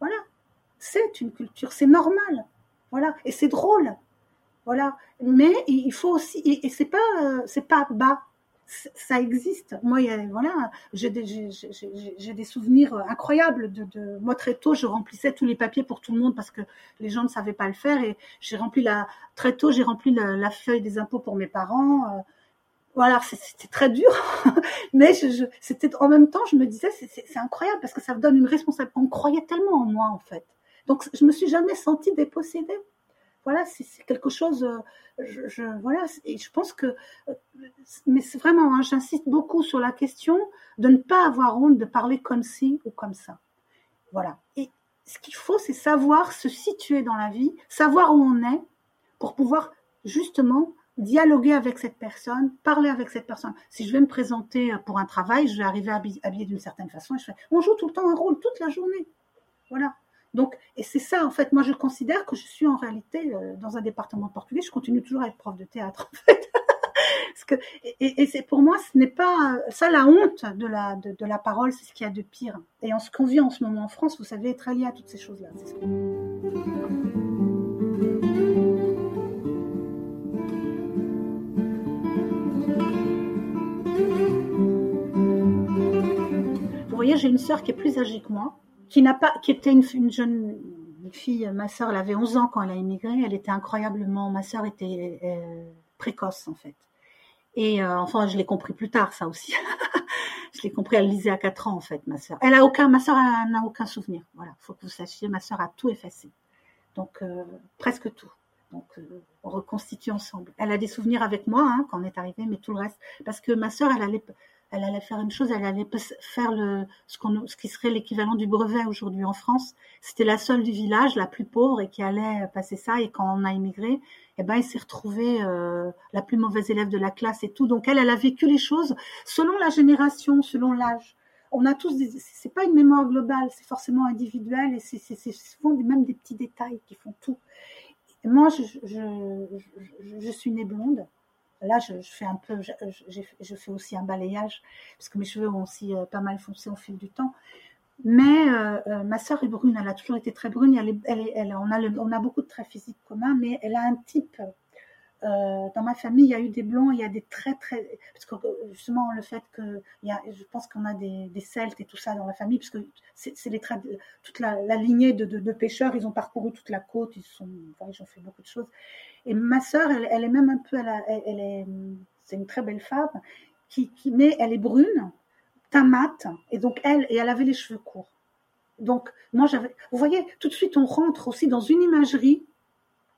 Voilà. C'est une culture, c'est normal, voilà, et c'est drôle, voilà. Mais il faut aussi, et, et c'est pas, euh, c'est pas bas, c'est, ça existe. Moi, y a, voilà, j'ai des, j'ai, j'ai, j'ai des souvenirs incroyables de, de. Moi, très tôt, je remplissais tous les papiers pour tout le monde parce que les gens ne savaient pas le faire, et j'ai rempli la très tôt, j'ai rempli la, la feuille des impôts pour mes parents. Euh, Voilà, c'était très dur, mais je, je, c'était en même temps, je me disais, c'est, c'est, c'est incroyable parce que ça me donne une responsabilité. On croyait tellement en moi, en fait. Donc, je me suis jamais sentie dépossédée. Voilà, c'est, c'est quelque chose. Je, je, voilà, et je pense que, mais c'est vraiment, hein, j'insiste beaucoup sur la question de ne pas avoir honte de parler comme ci ou comme ça. Voilà. Et ce qu'il faut, c'est savoir se situer dans la vie, savoir où on est, pour pouvoir justement dialoguer avec cette personne, parler avec cette personne. Si je vais me présenter pour un travail, je vais arriver habillée d'une certaine façon. Et je fais, on joue tout le temps un rôle, toute la journée. Voilà. Donc, et c'est ça, en fait. Moi, je considère que je suis en réalité euh, dans un département portugais. Je continue toujours à être prof de théâtre, en fait. Parce que, et, et c'est, pour moi, ce n'est pas ça la honte de la, de, de la parole, c'est ce qu'il y a de pire. Et en ce qu'on vit en ce moment en France, vous savez, être lié à toutes ces choses-là. C'est ce qu'on... Vous voyez, j'ai une sœur qui est plus âgée que moi, qui n'a pas, qui était une, une jeune fille. Ma sœur, elle avait onze ans quand elle a immigré. Elle était incroyablement. Ma sœur était euh, précoce en fait. Et euh, enfin, je l'ai compris plus tard, ça aussi. Je l'ai compris. Elle lisait à quatre ans en fait, ma sœur. Elle a aucun. Ma sœur n'a aucun souvenir. Voilà, faut que vous sachiez. Ma sœur a tout effacé. Donc euh, presque tout. Donc, euh, on reconstitue ensemble. Elle a des souvenirs avec moi hein, quand on est arrivé, mais tout le reste. Parce que ma sœur, elle allait. Elle allait faire une chose, elle allait faire le, ce, qu'on, ce qui serait l'équivalent du brevet aujourd'hui en France. C'était la seule du village, la plus pauvre, et qui allait passer ça. Et quand on a immigré, eh ben, elle s'est retrouvée euh, la plus mauvaise élève de la classe et tout. Donc, elle, elle a vécu les choses selon la génération, selon l'âge. On a tous des, c'est pas une mémoire globale, c'est forcément individuel et c'est, c'est, c'est souvent même des petits détails qui font tout. Et moi, je, je, je, je suis née blonde. Là, je, je fais un peu, je, je, je fais aussi un balayage parce que mes cheveux ont aussi euh, pas mal foncé au fil du temps. Mais euh, euh, ma sœur est brune, elle a toujours été très brune. Elle est, elle est, elle, on a le, on a beaucoup de traits physiques communs, mais elle a un type. Euh, dans ma famille, il y a eu des blonds, il y a des très très, parce que justement le fait que, il y a, je pense qu'on a des, des Celtes et tout ça dans la famille, parce que c'est, c'est les traits, toute la, la lignée de, de, de pêcheurs, ils ont parcouru toute la côte, ils sont, enfin, ils ont fait beaucoup de choses. Et ma sœur, elle, elle est même un peu, elle, a, elle est, c'est une très belle femme, qui, qui, mais elle est brune, teint mat, et donc elle, et elle avait les cheveux courts. Donc moi j'avais, vous voyez, tout de suite on rentre aussi dans une imagerie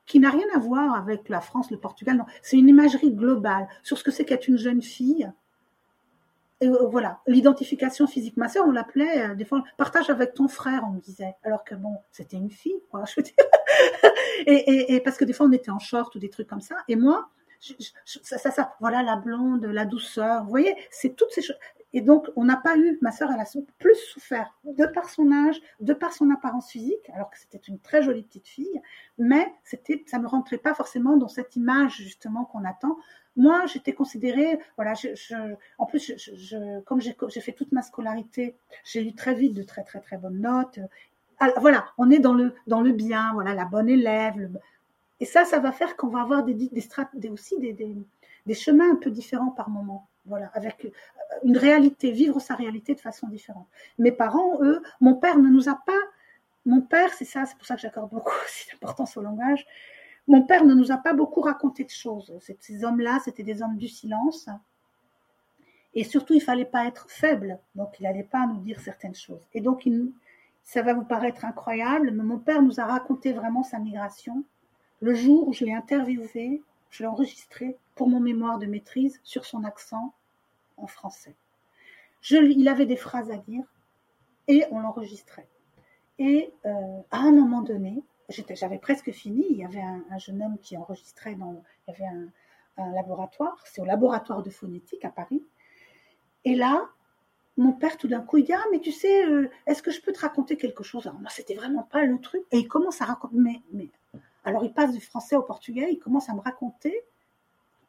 qui n'a rien à voir avec la France, le Portugal. Non, c'est une imagerie globale sur ce que c'est qu'être une jeune fille. Et voilà, l'identification physique. Ma sœur, on l'appelait euh, des fois partage avec ton frère, on me disait. Alors que bon, c'était une fille, quoi. Je veux dire. et, et, et parce que des fois, on était en short ou des trucs comme ça. Et moi, je, je, ça, ça, ça. Voilà, la blonde, la douceur. Vous voyez, c'est toutes ces choses. Et donc, on n'a pas eu, ma sœur, elle a plus souffert de par son âge, de par son apparence physique, alors que c'était une très jolie petite fille, mais c'était, ça ne me rentrait pas forcément dans cette image, justement, qu'on attend. Moi, j'étais considérée, voilà, je, je, en plus, je, je, comme j'ai, j'ai fait toute ma scolarité, j'ai eu très vite de très, très, très bonnes notes. Alors, voilà, on est dans le, dans le bien, voilà, la bonne élève. Le, et ça, ça va faire qu'on va avoir des, des strates, des, aussi des, des, des chemins un peu différents par moment. Voilà, avec une réalité, vivre sa réalité de façon différente. Mes parents, eux, mon père ne nous a pas, mon père, c'est ça, c'est pour ça que j'accorde beaucoup cette importance au langage, mon père ne nous a pas beaucoup raconté de choses. Ces hommes-là, c'était des hommes du silence. Et surtout, il ne fallait pas être faible, donc il n'allait pas nous dire certaines choses. Et donc, il, ça va vous paraître incroyable, mais mon père nous a raconté vraiment sa migration. Le jour où je l'ai interviewé, je l'ai enregistré pour mon mémoire de maîtrise sur son accent en français. Je, il avait des phrases à dire et on l'enregistrait. Et euh, à un moment donné, j'étais, j'avais presque fini, il y avait un, un jeune homme qui enregistrait, dans, il y avait un, un laboratoire, c'est au laboratoire de phonétique à Paris. Et là, mon père, tout d'un coup, il dit « Ah, mais tu sais, euh, est-ce que je peux te raconter quelque chose ?» Alors moi, c'était vraiment pas le truc. Et il commence à raconter, mais... mais alors, il passe du français au portugais, il commence à me raconter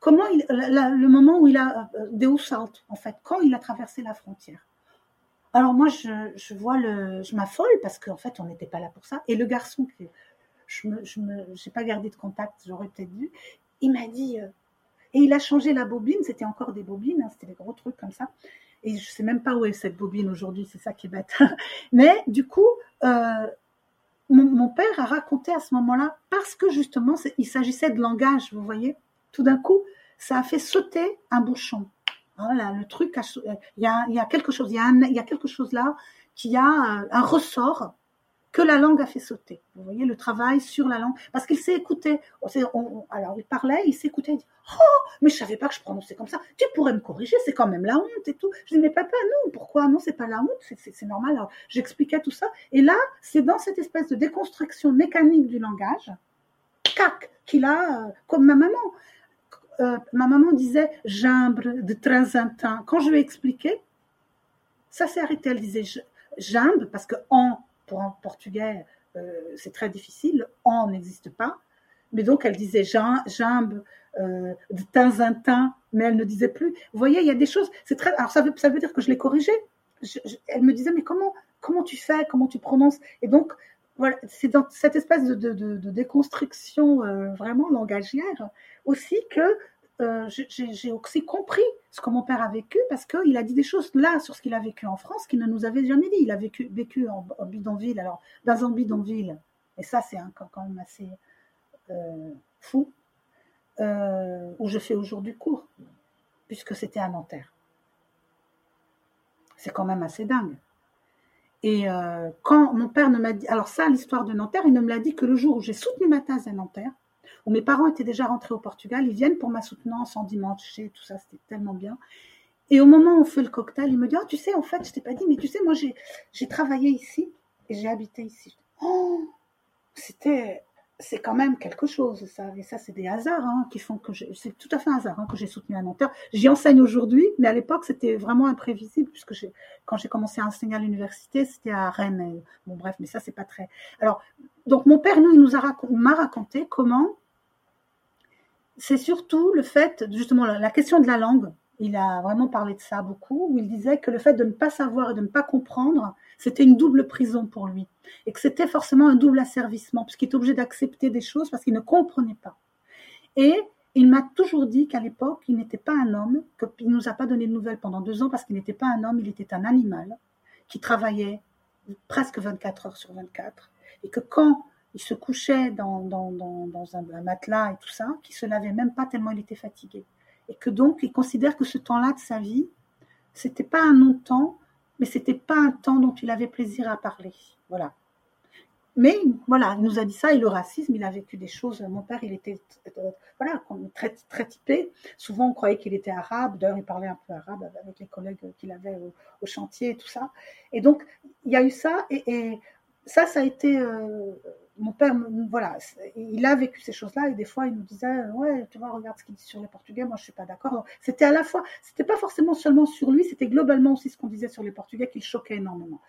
comment il, la, la, le moment où il a, euh, Deus Salto, en fait, quand il a traversé la frontière. Alors, moi, je, je vois le, je m'affole parce qu'en fait, on n'était pas là pour ça. Et le garçon, que je me, je me, j'ai pas gardé de contact, j'aurais peut-être dû, il m'a dit, euh, et il a changé la bobine, c'était encore des bobines, hein, c'était des gros trucs comme ça. Et je sais même pas où est cette bobine aujourd'hui, c'est ça qui est bête. Mais du coup, euh, Mon, mon père a raconté à ce moment-là, parce que justement, il s'agissait de langage, vous voyez. Tout d'un coup, ça a fait sauter un bouchon. Voilà, le truc, a, il, y a, il y a quelque chose, il y a, un, il y a quelque chose là qui a un ressort que la langue a fait sauter. Vous voyez, le travail sur la langue, parce qu'il s'est écouté. On, on, alors, il parlait, il s'écoutait, il dit « Oh, mais je ne savais pas que je prononçais comme ça. Tu pourrais me corriger, c'est quand même la honte et tout. » Je dis « Mais papa, non, pourquoi ? Non, c'est pas la honte, c'est, c'est, c'est normal. » Alors, j'expliquais tout ça. Et là, c'est dans cette espèce de déconstruction mécanique du langage, cac, qu'il a, euh, comme ma maman. Euh, ma maman disait « Gimbre de transantin ». Quand je lui ai expliqué, ça s'est arrêté. Elle disait « Gimbre » parce que « en ». Pour un portugais, euh, c'est très difficile. En n'existe pas. Mais donc, elle disait jambe, euh, de temps en temps, mais elle ne disait plus. Vous voyez, il y a des choses. C'est très. Alors ça veut, ça veut dire que je l'ai corrigée. Je, je, elle me disait mais comment, comment tu fais, comment tu prononces. Et donc voilà, c'est dans cette espèce de, de, de, de déconstruction euh, vraiment langagière aussi que euh, j'ai, j'ai aussi compris ce que mon père a vécu, parce qu'il a dit des choses là sur ce qu'il a vécu en France qu'il ne nous avait jamais dit. Il a vécu, vécu en, en bidonville, alors dans un bidonville. Et ça, c'est hein, quand même assez euh, fou. Euh, où je fais aujourd'hui cours, puisque c'était à Nanterre. C'est quand même assez dingue. Et euh, quand mon père ne m'a dit... Alors ça, l'histoire de Nanterre, il ne me l'a dit que le jour où j'ai soutenu ma thèse à Nanterre, où mes parents étaient déjà rentrés au Portugal, ils viennent pour ma soutenance en dimanche, et tout ça, c'était tellement bien. Et au moment où on fait le cocktail, il me dit « Ah, oh, tu sais, en fait, je ne t'ai pas dit, mais tu sais, moi, j'ai, j'ai travaillé ici et j'ai habité ici. » Oh, c'était... C'est quand même quelque chose, ça. Et ça, c'est des hasards hein, qui font que je, c'est tout à fait un hasard hein, que j'ai soutenu à Nanterre. J'y enseigne aujourd'hui, mais à l'époque, c'était vraiment imprévisible puisque j'ai, quand j'ai commencé à enseigner à l'université, c'était à Rennes. Et, bon, bref, mais ça, c'est pas très. Alors, donc, mon père, nous, il nous a racont... m'a raconté comment. C'est surtout le fait, justement, la, la question de la langue. Il a vraiment parlé de ça beaucoup, où il disait que le fait de ne pas savoir et de ne pas comprendre, c'était une double prison pour lui. Et que c'était forcément un double asservissement, puisqu'il était obligé d'accepter des choses parce qu'il ne comprenait pas. Et il m'a toujours dit qu'à l'époque, il n'était pas un homme, qu'il ne nous a pas donné de nouvelles pendant deux ans parce qu'il n'était pas un homme, il était un animal qui travaillait presque vingt-quatre heures sur vingt-quatre. Et que quand il se couchait dans, dans, dans, dans un, un matelas et tout ça, qu'il ne se lavait même pas tellement il était fatigué. Et que donc, il considère que ce temps-là de sa vie, ce n'était pas un non-temps, mais ce n'était pas un temps dont il avait plaisir à parler. Voilà. Mais voilà, il nous a dit ça, et le racisme, il a vécu des choses. Mon père, il était euh, voilà, très, très typé. Souvent, on croyait qu'il était arabe. D'ailleurs, il parlait un peu arabe avec les collègues qu'il avait au, au chantier et tout ça. Et donc, il y a eu ça, et, et ça, ça a été... Euh, Mon père, voilà, il a vécu ces choses-là et des fois, il nous disait « Ouais, tu vois, regarde ce qu'il dit sur les Portugais, moi, je ne suis pas d'accord. » Donc, c'était à la fois, c'était pas forcément seulement sur lui, c'était globalement aussi ce qu'on disait sur les Portugais qui le choquait énormément.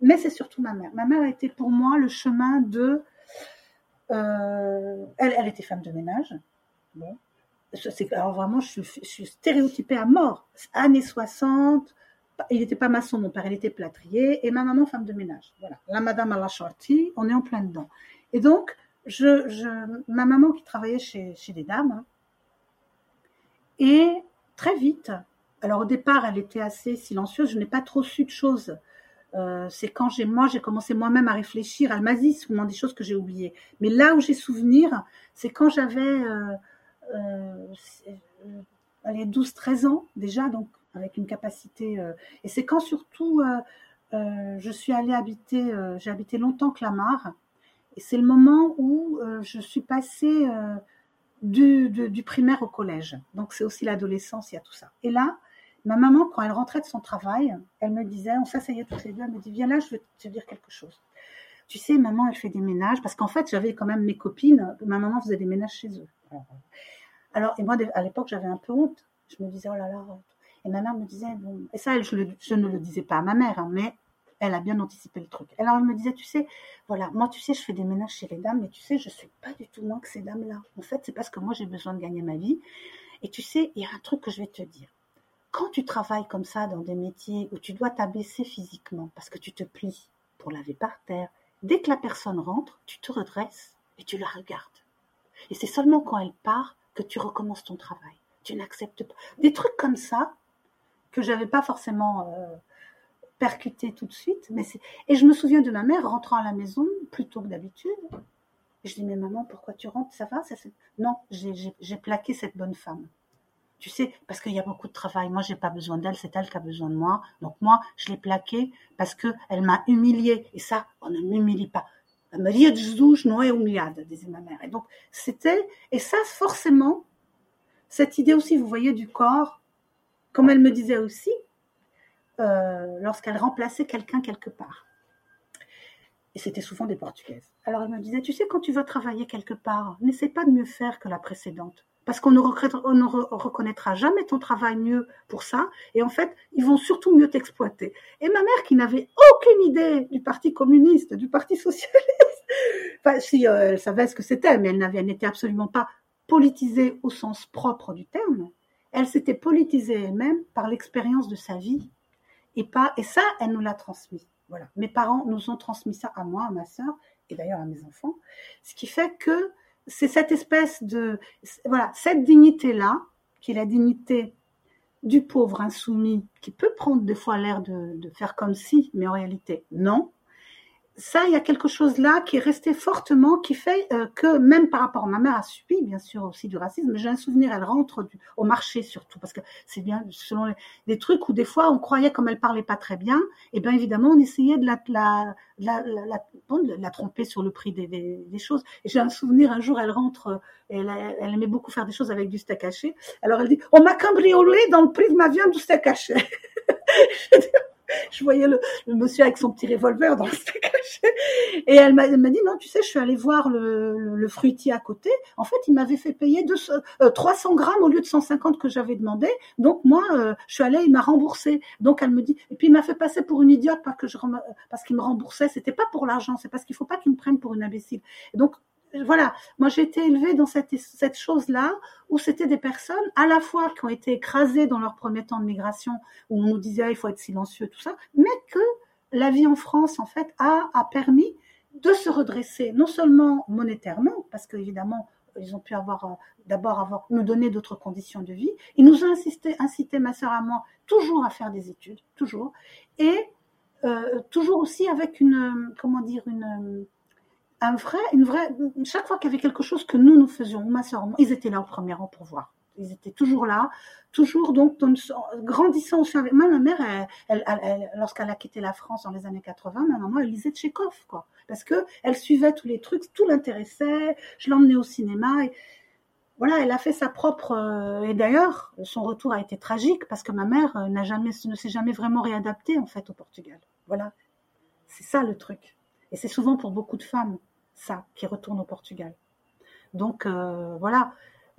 Mais c'est surtout ma mère. Ma mère a été pour moi le chemin de… Euh, elle, elle était femme de ménage. Bon. C'est, alors vraiment, je suis, je suis stéréotypée à mort. Années soixante, il n'était pas maçon, mon père, il était plâtrier. Et ma maman, femme de ménage. Voilà, la madame à la sortie, on est en plein dedans. Et donc, je, je, ma maman qui travaillait chez, chez des dames, hein, et très vite, alors au départ, elle était assez silencieuse, je n'ai pas trop su de choses. Euh, c'est quand j'ai, moi, j'ai commencé moi-même à réfléchir, elle m'a dit souvent des choses que j'ai oubliées. Mais là où j'ai souvenir, c'est quand j'avais euh, euh, euh, douze treize ans déjà, donc avec une capacité. Euh, et c'est quand surtout, euh, euh, je suis allée habiter, euh, j'ai habité longtemps Clamart. Et c'est le moment où euh, je suis passée euh, du, de, du primaire au collège. Donc, c'est aussi l'adolescence, il y a tout ça. Et là, ma maman, quand elle rentrait de son travail, elle me disait, on s'asseyait toutes les deux, elle me dit, viens là, je veux te dire quelque chose. Tu sais, maman, elle fait des ménages, parce qu'en fait, j'avais quand même mes copines, ma maman faisait des ménages chez eux. Alors, et moi, à l'époque, j'avais un peu honte. Je me disais, oh là là. Et ma mère me disait, bon, et ça, elle, je, le, je ne le disais pas à ma mère, hein, mais... Elle a bien anticipé le truc. Alors, elle me disait, tu sais, voilà, moi, tu sais, je fais des ménages chez les dames, mais tu sais, je ne suis pas du tout moins que ces dames-là. En fait, c'est parce que moi, j'ai besoin de gagner ma vie. Et tu sais, il y a un truc que je vais te dire. Quand tu travailles comme ça dans des métiers où tu dois t'abaisser physiquement parce que tu te plies pour laver par terre, dès que la personne rentre, tu te redresses et tu la regardes. Et c'est seulement quand elle part que tu recommences ton travail. Tu n'acceptes pas. Des trucs comme ça que je n'avais pas forcément... Euh, percutée tout de suite, mais c'est... et je me souviens de ma mère rentrant à la maison plus tôt que d'habitude, je dis mais maman pourquoi tu rentres, ça va ça, c'est... non, j'ai, j'ai, j'ai plaqué cette bonne femme, tu sais, parce qu'il y a beaucoup de travail, moi j'ai pas besoin d'elle, c'est elle qui a besoin de moi, donc moi je l'ai plaquée parce qu'elle m'a humiliée, et ça on ne m'humilie pas, Maria de Jesus não é humilhada, disait ma mère, et donc c'était, et ça forcément cette idée aussi, vous voyez, du corps, comme elle me disait aussi, Euh, lorsqu'elle remplaçait quelqu'un quelque part. Et c'était souvent des Portugaises. Alors elle me disait, tu sais, quand tu vas travailler quelque part, n'essaie pas de mieux faire que la précédente, parce qu'on ne, recr- on ne re- reconnaîtra jamais ton travail mieux pour ça, et en fait, ils vont surtout mieux t'exploiter. Et ma mère, qui n'avait aucune idée du parti communiste, du parti socialiste, enfin, si euh, elle savait ce que c'était, mais elle n'avait, elle n'était absolument pas politisée au sens propre du terme, elle s'était politisée elle-même par l'expérience de sa vie. Et, pas, et ça, elle nous l'a transmis. Voilà. Mes parents nous ont transmis ça à moi, à ma sœur, et d'ailleurs à mes enfants. Ce qui fait que c'est cette espèce de... Voilà, cette dignité-là, qui est la dignité du pauvre insoumis, qui peut prendre des fois l'air de, de faire comme si, mais en réalité, non. Ça, il y a quelque chose là qui est resté fortement, qui fait euh, que, même par rapport à ma mère, a subi, bien sûr, aussi du racisme, mais j'ai un souvenir, elle rentre du, au marché surtout, parce que c'est bien, selon les, les trucs où des fois, on croyait, comme elle parlait pas très bien, et bien évidemment, on essayait de la, de la, de la, de la, de la, bon, de la tromper sur le prix des, des, des choses. Et j'ai un souvenir, un jour, elle rentre, elle, elle, elle aimait beaucoup faire des choses avec du steak haché, alors elle dit « On m'a cambriolé dans le prix de ma viande du steak haché !» Je voyais le, le monsieur avec son petit revolver dans le steak haché. Et elle m'a, elle m'a dit, non, tu sais, je suis allée voir le, le, le fruitier à côté. En fait, il m'avait fait payer deux cents, euh, trois cents grammes au lieu de cent cinquante que j'avais demandé. Donc, moi, euh, je suis allée, il m'a remboursé. Donc, elle me dit, et puis il m'a fait passer pour une idiote parce que je, parce qu'il me remboursait. C'était pas pour l'argent, c'est parce qu'il faut pas qu'il me prenne pour une imbécile. Et donc, voilà, moi j'ai été élevée dans cette, cette chose-là où c'était des personnes à la fois qui ont été écrasées dans leur premier temps de migration où on nous disait ah, il faut être silencieux, tout ça, mais que la vie en France en fait a, a permis de se redresser non seulement monétairement parce qu'évidemment ils ont pu avoir d'abord avoir, nous donner d'autres conditions de vie, ils nous ont incité, incité ma sœur à moi toujours à faire des études, toujours, et euh, toujours aussi avec une, comment dire, une... Un vrai, une vraie, chaque fois qu'il y avait quelque chose que nous, nous faisions, ma sœur, ils étaient là au premier rang pour voir. Ils étaient toujours là, toujours donc dans, grandissant aussi avec. Moi, ma mère, elle, elle, elle, lorsqu'elle a quitté la France dans les années quatre-vingts, ma maman, elle lisait Tchekhov, quoi. Parce que elle suivait tous les trucs, tout l'intéressait. Je l'emmenais au cinéma. Et, voilà, elle a fait sa propre. Euh, et d'ailleurs, son retour a été tragique parce que ma mère euh, n'a jamais, ne s'est jamais vraiment réadaptée en fait au Portugal. Voilà, c'est ça le truc. Et c'est souvent pour beaucoup de femmes. Ça, qui retourne au Portugal. Donc, euh, voilà.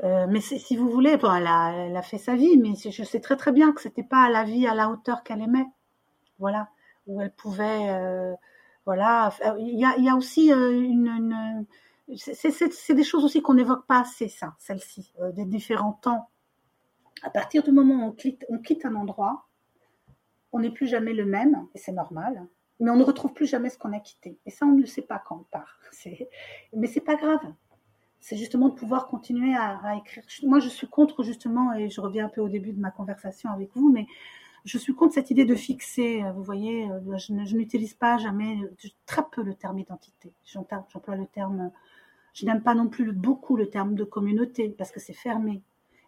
Euh, mais si vous voulez, bon, elle, a, elle a fait sa vie, mais je sais très très bien que c'était pas la vie à la hauteur qu'elle aimait. Voilà. Où elle pouvait... Euh, voilà. Il y a, il y a aussi euh, une... une c'est, c'est, c'est des choses aussi qu'on n'évoque pas assez, ça, celle-ci, euh, des différents temps. À partir du moment où on quitte, on quitte un endroit, on n'est plus jamais le même, et c'est normal, mais on ne retrouve plus jamais ce qu'on a quitté. Et ça, on ne le sait pas quand on part. C'est... Mais ce n'est pas grave. C'est justement de pouvoir continuer à, à écrire. Moi, je suis contre, justement, et je reviens un peu au début de ma conversation avec vous, mais je suis contre cette idée de fixer. Vous voyez, je, ne, je n'utilise pas jamais, très peu le terme identité. J'emploie, j'emploie le terme, je n'aime pas non plus beaucoup le terme de communauté, parce que c'est fermé.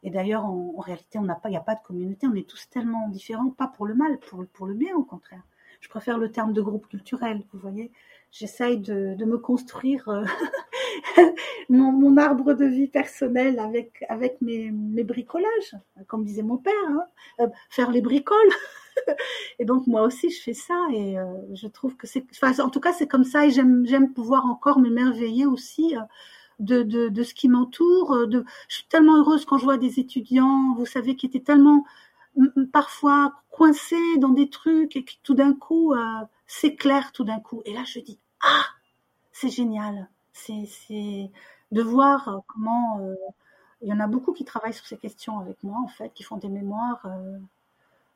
Et d'ailleurs, en, en réalité, on n'a pas, il n'y a pas de communauté. On est tous tellement différents, pas pour le mal, pour, pour le bien, au contraire. Je préfère le terme de groupe culturel, vous voyez. J'essaye de, de me construire euh, mon, mon arbre de vie personnel avec, avec mes, mes bricolages, comme disait mon père, hein, euh, faire les bricoles. Et donc, moi aussi, je fais ça et euh, je trouve que c'est... Enfin, en tout cas, c'est comme ça et j'aime, j'aime pouvoir encore m'émerveiller aussi euh, de, de, de ce qui m'entoure. De... Je suis tellement heureuse quand je vois des étudiants, vous savez, qui étaient tellement... parfois coincés dans des trucs et qui tout d'un coup euh, s'éclairent tout d'un coup et là je dis ah c'est génial, c'est, c'est de voir comment euh, il y en a beaucoup qui travaillent sur ces questions avec moi en fait, qui font des mémoires euh,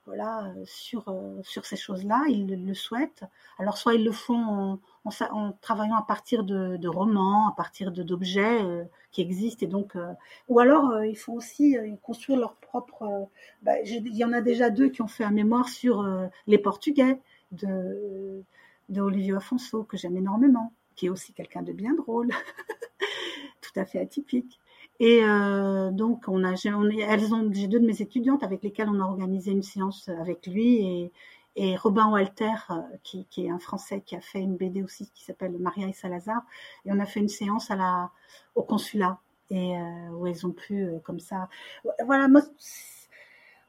voilà sur, euh, sur ces choses-là, ils le, le souhaitent alors soit ils le font en, en, en travaillant à partir de, de romans, à partir de, d'objets euh, qui existent et donc euh, ou alors euh, ils font aussi euh, construire leur propre euh, bah, il y en a déjà deux qui ont fait un mémoire sur euh, les Portugais de, euh, de Olivier Afonso que j'aime énormément, qui est aussi quelqu'un de bien drôle tout à fait atypique et euh, donc on a, j'ai, on, elles ont, j'ai deux de mes étudiantes avec lesquelles on a organisé une séance avec lui et, et Robin Walter qui, qui est un Français qui a fait une B D aussi qui s'appelle Maria et Salazar et on a fait une séance à la, au consulat et euh, où elles ont pu euh, comme ça voilà moi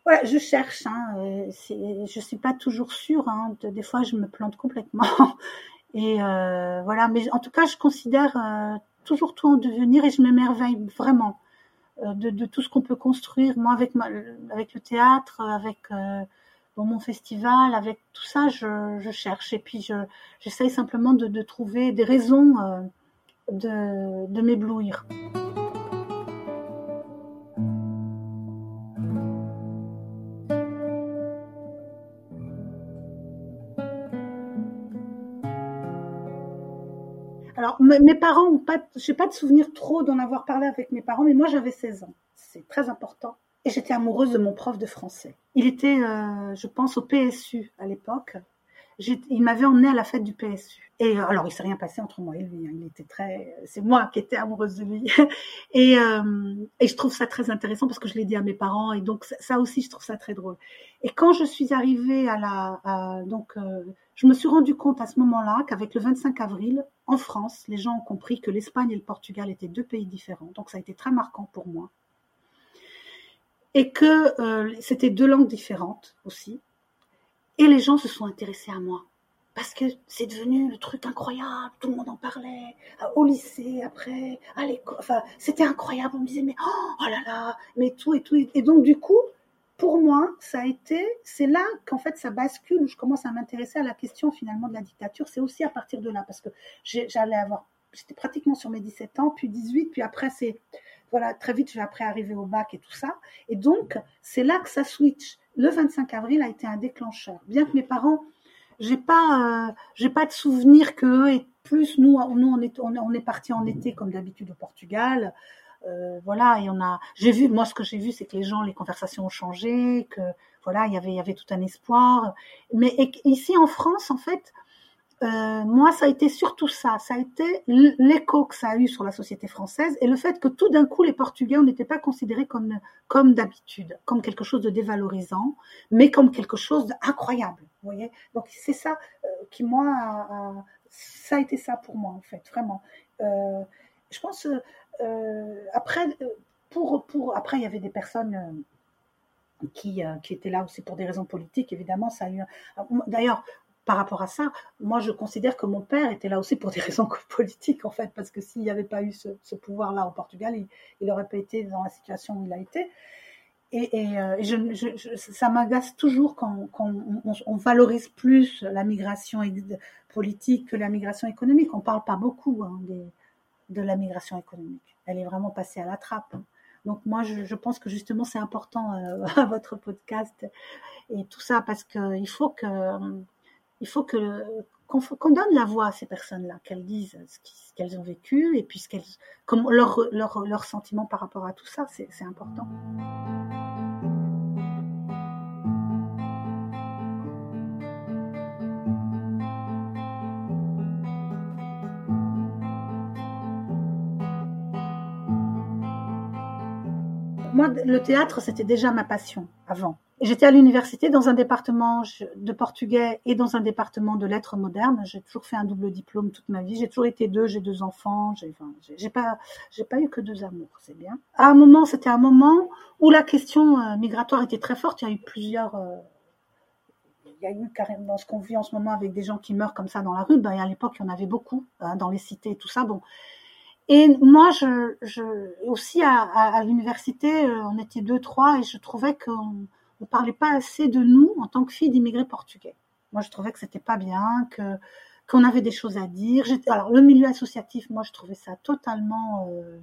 voilà, je cherche, hein, c'est, je suis pas toujours sûre, hein, de, des fois je me plante complètement, et euh, voilà, mais en tout cas je considère euh, toujours tout en devenir, et je m'émerveille vraiment euh, de, de tout ce qu'on peut construire, moi avec, ma, avec le théâtre, avec euh, bon, mon festival, avec tout ça je, je cherche, et puis je, j'essaye simplement de, de trouver des raisons euh, de, de m'éblouir. alors m- mes parents ont pas, j'ai pas de souvenir trop d'en avoir parlé avec mes parents, mais moi j'avais seize ans, c'est très important, et j'étais amoureuse de mon prof de français. Il était, euh, je pense, au P S U à l'époque. J'ai, il m'avait emmenée à la fête du P S U. Et alors, il ne s'est rien passé entre moi et lui. Hein. Il était très, c'est moi qui étais amoureuse de lui. et, euh, et je trouve ça très intéressant parce que je l'ai dit à mes parents. Et donc, ça, ça aussi, je trouve ça très drôle. Et quand je suis arrivée à la... À, donc, euh, je me suis rendu compte à ce moment-là qu'avec le vingt-cinq avril, en France, les gens ont compris que l'Espagne et le Portugal étaient deux pays différents. Donc, ça a été très marquant pour moi. Et que euh, c'était deux langues différentes aussi. Et les gens se sont intéressés à moi parce que c'est devenu le truc incroyable. Tout le monde en parlait au lycée, après, à l'école. Enfin, c'était incroyable. On me disait mais oh, oh là là, mais tout et tout. Et donc du coup, pour moi, ça a été, c'est là qu'en fait ça bascule où je commence à m'intéresser à la question finalement de la dictature. C'est aussi à partir de là parce que j'ai, j'allais avoir, j'étais pratiquement sur mes dix-sept ans, puis dix-huit, puis après c'est voilà très vite j'ai après arrivé au bac et tout ça. Et donc c'est là que ça switch. Le vingt-cinq avril a été un déclencheur. Bien que mes parents, j'ai pas, euh, j'ai pas de souvenir qu'eux et plus nous, nous on est, on, on est partis en été comme d'habitude au Portugal, euh, voilà. Et on a, j'ai vu, moi ce que j'ai vu, c'est que les gens, les conversations ont changé, que voilà, il y avait, il y avait tout un espoir. Mais et, ici en France, en fait, euh, moi ça a été surtout ça, ça a été l'écho que ça a eu sur la société française et le fait que tout d'un coup les Portugais on n'était pas considérés comme comme d'habitude, comme quelque chose de dévalorisant, mais comme quelque chose d'incroyable, vous voyez. Donc c'est ça euh, qui moi a, a, ça a été ça pour moi en fait vraiment. Euh, je pense euh, après pour pour après il y avait des personnes euh, qui euh, qui étaient là aussi pour des raisons politiques évidemment, ça a eu d'ailleurs. Par rapport à ça, moi, je considère que mon père était là aussi pour des raisons politiques, en fait, parce que s'il n'y avait pas eu ce, ce pouvoir-là au Portugal, il n'aurait pas été dans la situation où il a été. Et, et, euh, et je, je, je, ça m'agace toujours quand, quand on, on, on valorise plus la migration politique que la migration économique. On ne parle pas beaucoup hein, des, de la migration économique. Elle est vraiment passée à la trappe. Hein. Donc moi, je, je pense que justement, c'est important euh, à votre podcast et tout ça, parce qu'il faut que... Il faut que, qu'on, qu'on donne la voix à ces personnes-là, qu'elles disent ce, qui, ce qu'elles ont vécu et puis ce qu'elles, comme leur, leur, leur sentiment par rapport à tout ça, c'est, c'est important. Moi, le théâtre, c'était déjà ma passion avant. J'étais à l'université dans un département de portugais et dans un département de lettres modernes. J'ai toujours fait un double diplôme toute ma vie. J'ai toujours été deux, j'ai deux enfants. J'ai, enfin, j'ai, j'ai pas, j'ai pas eu que deux amours, c'est bien. À un moment, c'était un moment où la question euh, migratoire était très forte. Il y a eu plusieurs, euh, il y a eu carrément dans ce qu'on vit en ce moment avec des gens qui meurent comme ça dans la rue. Ben, et à l'époque, il y en avait beaucoup hein, dans les cités et tout ça. Bon. Et moi, je, je aussi à, à, à l'université, on était deux, trois, et je trouvais qu'on on ne parlait pas assez de nous en tant que filles d'immigrés portugais. Moi, je trouvais que c'était pas bien, que, qu'on avait des choses à dire. J'étais, alors, le milieu associatif, moi, je trouvais ça totalement euh,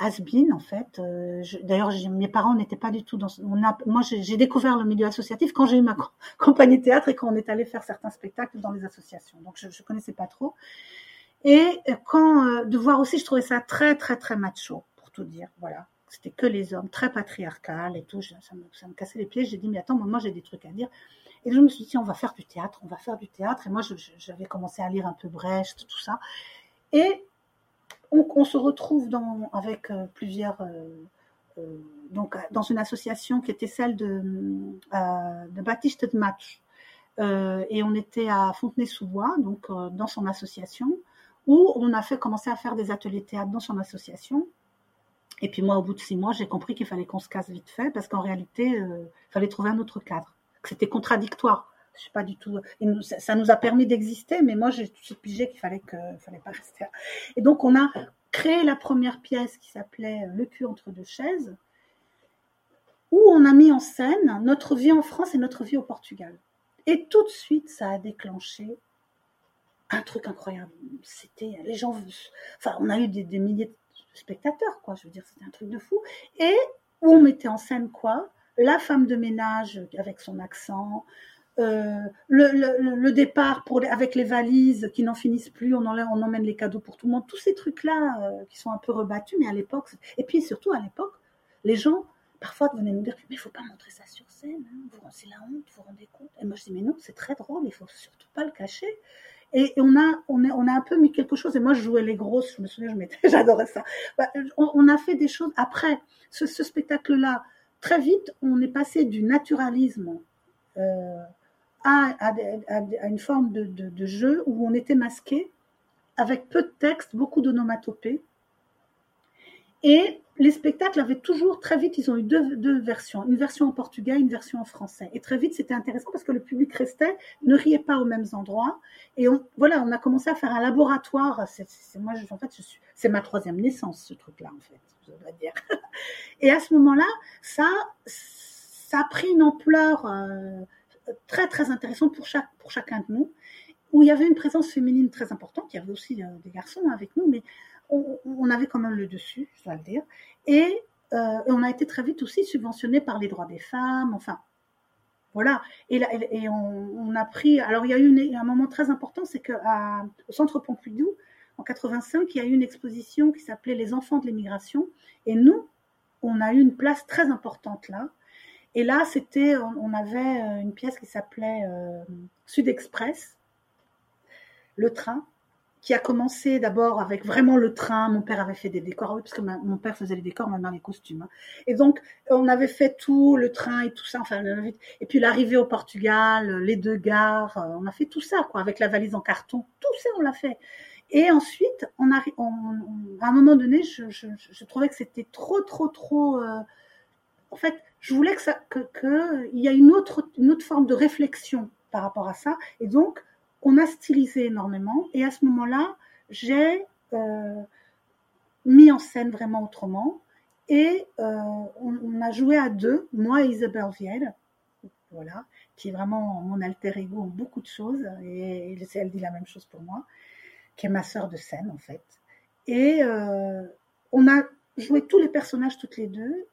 has-been, en fait. Euh, je, d'ailleurs, j'ai, mes parents n'étaient pas du tout dans... On a, moi, j'ai, j'ai découvert le milieu associatif quand j'ai eu ma co- compagnie théâtre et quand on est allé faire certains spectacles dans les associations. Donc, je ne connaissais pas trop. Et quand... Euh, de voir aussi, je trouvais ça très, très, très macho, pour tout dire, voilà. C'était que les hommes, très patriarcal et tout. Je, ça, me, ça me cassait les pieds. J'ai dit, mais attends, moi, j'ai des trucs à dire. Et je me suis dit, on va faire du théâtre, on va faire du théâtre. Et moi, je, je, j'avais commencé à lire un peu Brecht, tout ça. Et on, on se retrouve dans, avec euh, plusieurs... Euh, euh, donc, dans une association qui était celle de, euh, de Baptiste de Match. Euh, et on était à Fontenay-sous-Bois, donc euh, dans son association, où on a fait commencer à faire des ateliers théâtre dans son association. Et puis moi, au bout de six mois, j'ai compris qu'il fallait qu'on se casse vite fait parce qu'en réalité, il euh, fallait trouver un autre cadre. C'était contradictoire. Je sais pas du tout. Nous, ça, ça nous a permis d'exister, mais moi, j'ai tout de suite pigé qu'il fallait que, fallait pas rester. Et donc, on a créé la première pièce qui s'appelait Le cul entre deux chaises, où on a mis en scène notre vie en France et notre vie au Portugal. Et tout de suite, ça a déclenché un truc incroyable. C'était les gens. Enfin, on a eu des, des milliers de spectateurs, quoi, je veux dire, c'était un truc de fou. Et on mettait en scène quoi ? La femme de ménage avec son accent, Euh, le, le, le départ pour, avec les valises qui n'en finissent plus, on, enlève, on emmène les cadeaux pour tout le monde, tous ces trucs-là euh, qui sont un peu rebattus, mais à l'époque, et puis surtout à l'époque, les gens parfois venaient nous dire mais il ne faut pas montrer ça sur scène, hein, c'est la honte, vous vous rendez compte. Et moi je dis mais non, c'est très drôle, il ne faut surtout pas le cacher. Et, et on, a, on, a, on a un peu mis quelque chose, et moi je jouais les grosses, je me souviens, je m'étais, j'adorais ça. Bah, on, on a fait des choses après, ce, ce spectacle-là, très vite, on est passé du naturalisme euh, À, à, à une forme de, de, de jeu où on était masqué, avec peu de texte, beaucoup d'onomatopées. Et les spectacles avaient toujours, très vite, ils ont eu deux, deux versions, une version en portugais, une version en français. Et très vite, c'était intéressant parce que le public restait, ne riait pas aux mêmes endroits. Et on, voilà, on a commencé à faire un laboratoire. C'est, c'est, moi, je, en fait, je suis, c'est ma troisième naissance, ce truc-là, en fait, je dois dire. Et à ce moment-là, ça, ça a pris une ampleur... Euh, très très intéressant pour, chaque, pour chacun de nous, où il y avait une présence féminine très importante, il y avait aussi euh, des garçons avec nous, mais on, on avait quand même le dessus, je dois le dire, et, euh, et on a été très vite aussi subventionnés par les droits des femmes, enfin, voilà, et, là, et, et on, on a pris, alors il y a eu une, un moment très important, c'est qu'au Centre Pompidou, en quatre-vingt-cinq, il y a eu une exposition qui s'appelait « Les enfants de l'immigration », et nous, on a eu une place très importante là. Et là, c'était, on avait une pièce qui s'appelait euh, Sud-Express, le train, qui a commencé d'abord avec vraiment le train. Mon père avait fait des décors, oui, parce que ma, mon père faisait les décors, ma mère les costumes. Hein. Et donc, on avait fait tout, le train et tout ça. Enfin, et puis l'arrivée au Portugal, les deux gares, on a fait tout ça, quoi, avec la valise en carton. Tout ça, on l'a fait. Et ensuite, on a, on, on, à un moment donné, je, je, je trouvais que c'était trop, trop, trop... Euh, en fait... Je voulais que ça, que, que il y a une autre, une autre forme de réflexion par rapport à ça, et donc on a stylisé énormément. Et à ce moment-là, j'ai euh, mis en scène vraiment autrement, et euh, on, on a joué à deux, moi et Isabelle Vieira, voilà, qui est vraiment mon alter ego en beaucoup de choses, et, et elle dit la même chose pour moi, qui est ma sœur de scène en fait. Et euh, on a joué tous les personnages toutes les deux.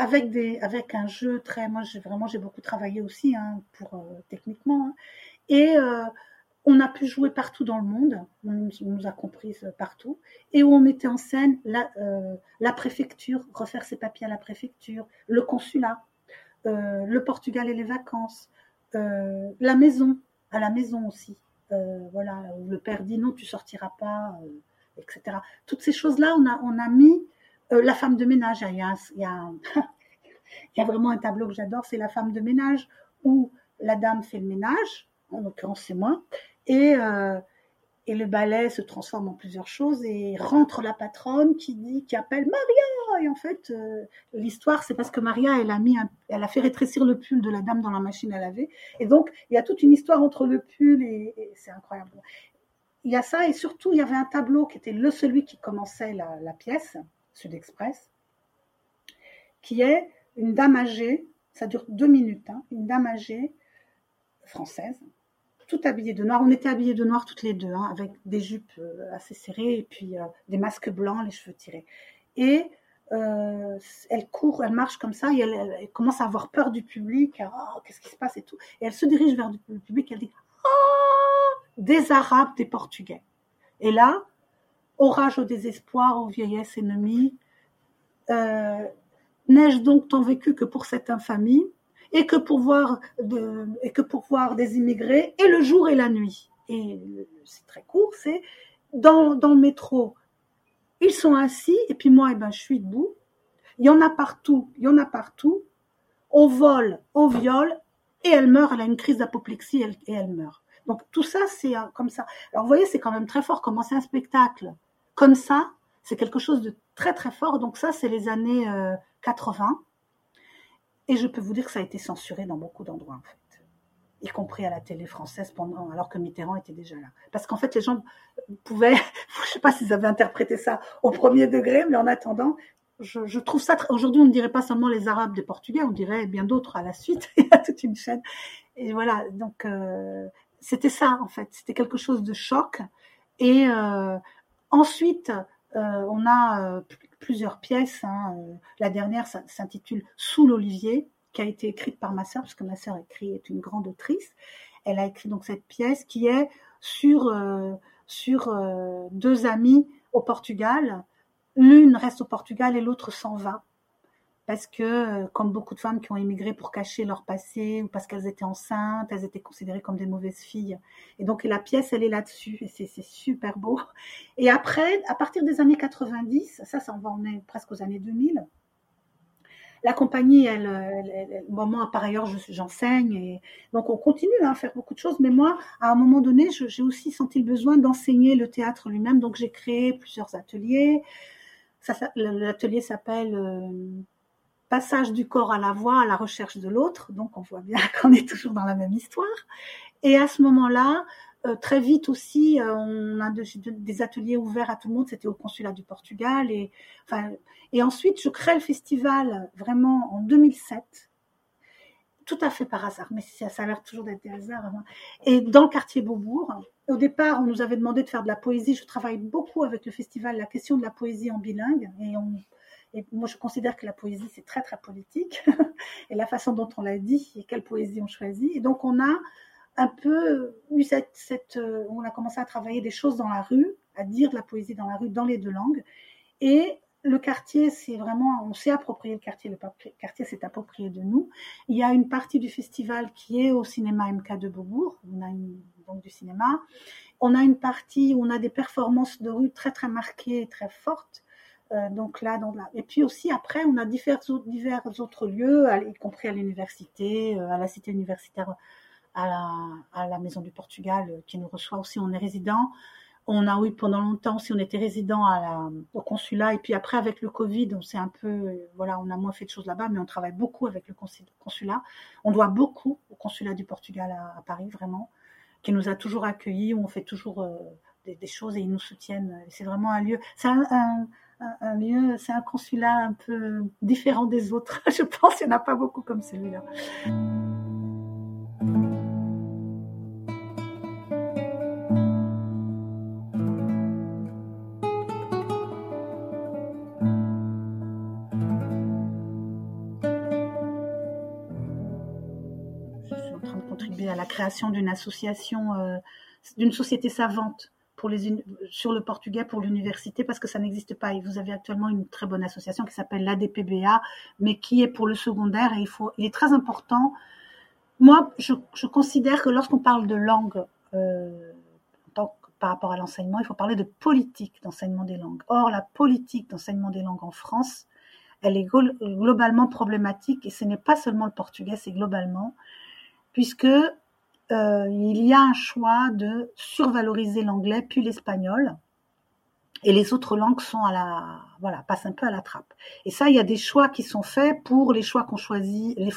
Avec, des, avec un jeu très... Moi, j'ai, vraiment, j'ai beaucoup travaillé aussi, hein, pour, euh, techniquement. Hein. Et euh, on a pu jouer partout dans le monde. On, on nous a comprises partout. Et où on mettait en scène la, euh, la préfecture, refaire ses papiers à la préfecture, le consulat, euh, le Portugal et les vacances, euh, la maison, à la maison aussi. Euh, voilà, où le père dit « non, tu sortiras pas euh, », et cetera. Toutes ces choses-là, on a, on a mis... Euh, la femme de ménage, il y a, il y a, il y a vraiment un tableau que j'adore, c'est la femme de ménage, où la dame fait le ménage, en l'occurrence c'est moi, et, euh, et le balai se transforme en plusieurs choses, et rentre la patronne qui dit, qui appelle Maria, et en fait, euh, l'histoire c'est parce que Maria, elle a, mis un, elle a fait rétrécir le pull de la dame dans la machine à laver, et donc il y a toute une histoire entre le pull, et, et c'est incroyable. Il y a ça, et surtout il y avait un tableau qui était le celui qui commençait la, la pièce, Sud-Express, qui est une dame âgée, ça dure deux minutes, hein, une dame âgée française, toute habillée de noir. On était habillés de noir toutes les deux, hein, avec des jupes euh, assez serrées et puis euh, des masques blancs, les cheveux tirés. Et euh, elle court, elle marche comme ça, et elle, elle, elle commence à avoir peur du public, oh, qu'est-ce qui se passe et tout. Et elle se dirige vers le public, elle dit oh, des Arabes, des Portugais. Et là, orage au désespoir, aux vieillesses ennemies, euh, n'ai-je donc tant vécu que pour cette infamie, et que pour voir de, et que pour voir des immigrés, et le jour et la nuit. Et c'est très court, c'est dans, dans le métro, ils sont assis, et puis moi, eh ben, je suis debout, il y en a partout, il y en a partout, au vol, au viol, et elle meurt, elle a une crise d'apoplexie, elle, et elle meurt. Donc tout ça, c'est comme ça. Alors vous voyez, c'est quand même très fort, commencer un spectacle comme ça, c'est quelque chose de très très fort. Donc ça, c'est les années euh, quatre-vingts. Et je peux vous dire que ça a été censuré dans beaucoup d'endroits, en fait. Y compris à la télé française, pendant, alors que Mitterrand était déjà là. Parce qu'en fait, les gens pouvaient, je ne sais pas s'ils avaient interprété ça au premier degré, mais en attendant, je, je trouve ça, très, aujourd'hui, on ne dirait pas seulement les Arabes des Portugais, on dirait bien d'autres à la suite. Il y a toute une chaîne. Et voilà, donc... Euh, c'était ça, en fait. C'était quelque chose de choc. Et euh, ensuite, euh, on a euh, plusieurs pièces. Hein. La dernière s'intitule « Sous l'olivier », qui a été écrite par ma sœur, parce que ma sœur écrit, est une grande autrice. Elle a écrit donc cette pièce qui est sur, euh, sur euh, deux amies au Portugal. L'une reste au Portugal et l'autre s'en va. Parce que, comme beaucoup de femmes qui ont émigré pour cacher leur passé, ou parce qu'elles étaient enceintes, elles étaient considérées comme des mauvaises filles. Et donc, la pièce, elle est là-dessus. Et c'est, c'est super beau. Et après, à partir des années quatre-vingt-dix, ça, ça on va en est presque aux années deux mille, la compagnie, elle, elle, elle, bon, moi, par ailleurs, je, j'enseigne. Et donc, on continue à faire beaucoup de choses. Mais moi, à un moment donné, je, j'ai aussi senti le besoin d'enseigner le théâtre lui-même. Donc, j'ai créé plusieurs ateliers. Ça, ça, l'atelier s'appelle... Euh, Passage du corps à la voix, à la recherche de l'autre. Donc, on voit bien qu'on est toujours dans la même histoire. Et à ce moment-là, euh, très vite aussi, euh, on a de, de, des ateliers ouverts à tout le monde. C'était au consulat du Portugal. Et, enfin, et ensuite, je crée le festival vraiment en deux mille sept, tout à fait par hasard. Mais ça, ça a l'air toujours d'être des hasards. Hein. Et dans le quartier Beaubourg, au départ, on nous avait demandé de faire de la poésie. Je travaille beaucoup avec le festival la question de la poésie en bilingue. Et on... Et moi, je considère que la poésie, c'est très, très politique. Et la façon dont on l'a dit et quelle poésie on choisit. Et donc, on a un peu eu cette, cette... On a commencé à travailler des choses dans la rue, à dire de la poésie dans la rue, dans les deux langues. Et le quartier, c'est vraiment... On s'est approprié le quartier. Le quartier s'est approprié de nous. Il y a une partie du festival qui est au cinéma M K de Beaubourg. On a une banque du cinéma. On a une partie où on a des performances de rue très, très marquées et très fortes. Euh, donc là, dans la... Et puis aussi après on a divers autres, divers autres lieux, à, y compris à l'université, euh, à la cité universitaire, à la, à la Maison du Portugal euh, qui nous reçoit aussi, on est résident. On a oui pendant longtemps aussi, on était résident à la, au consulat, et puis après avec le Covid on s'est un peu, euh, voilà, on a moins fait de choses là-bas, mais on travaille beaucoup avec le consulat. On doit beaucoup au consulat du Portugal à, à Paris vraiment, qui nous a toujours accueillis, où on fait toujours euh, des, des choses et ils nous soutiennent. C'est vraiment un lieu, c'est un, un un lieu, c'est un consulat un peu différent des autres. Je pense qu'il n'y en a pas beaucoup comme celui-là. Je suis en train de contribuer à la création d'une association, euh, d'une société savante. Pour les, sur le portugais pour l'université, parce que ça n'existe pas. Et vous avez actuellement une très bonne association qui s'appelle l'A D P B A, mais qui est pour le secondaire. Et il, faut, il est très important. Moi, je, je considère que lorsqu'on parle de langue, euh, donc, par rapport à l'enseignement, il faut parler de politique d'enseignement des langues. Or, la politique d'enseignement des langues en France, elle est globalement problématique. Et ce n'est pas seulement le portugais, c'est globalement, puisque... Euh, il y a un choix de survaloriser l'anglais puis l'espagnol, et les autres langues sont à la, voilà, passent un peu à la trappe. Et ça, il y a des choix qui sont faits pour les choix qu'on choisit, les,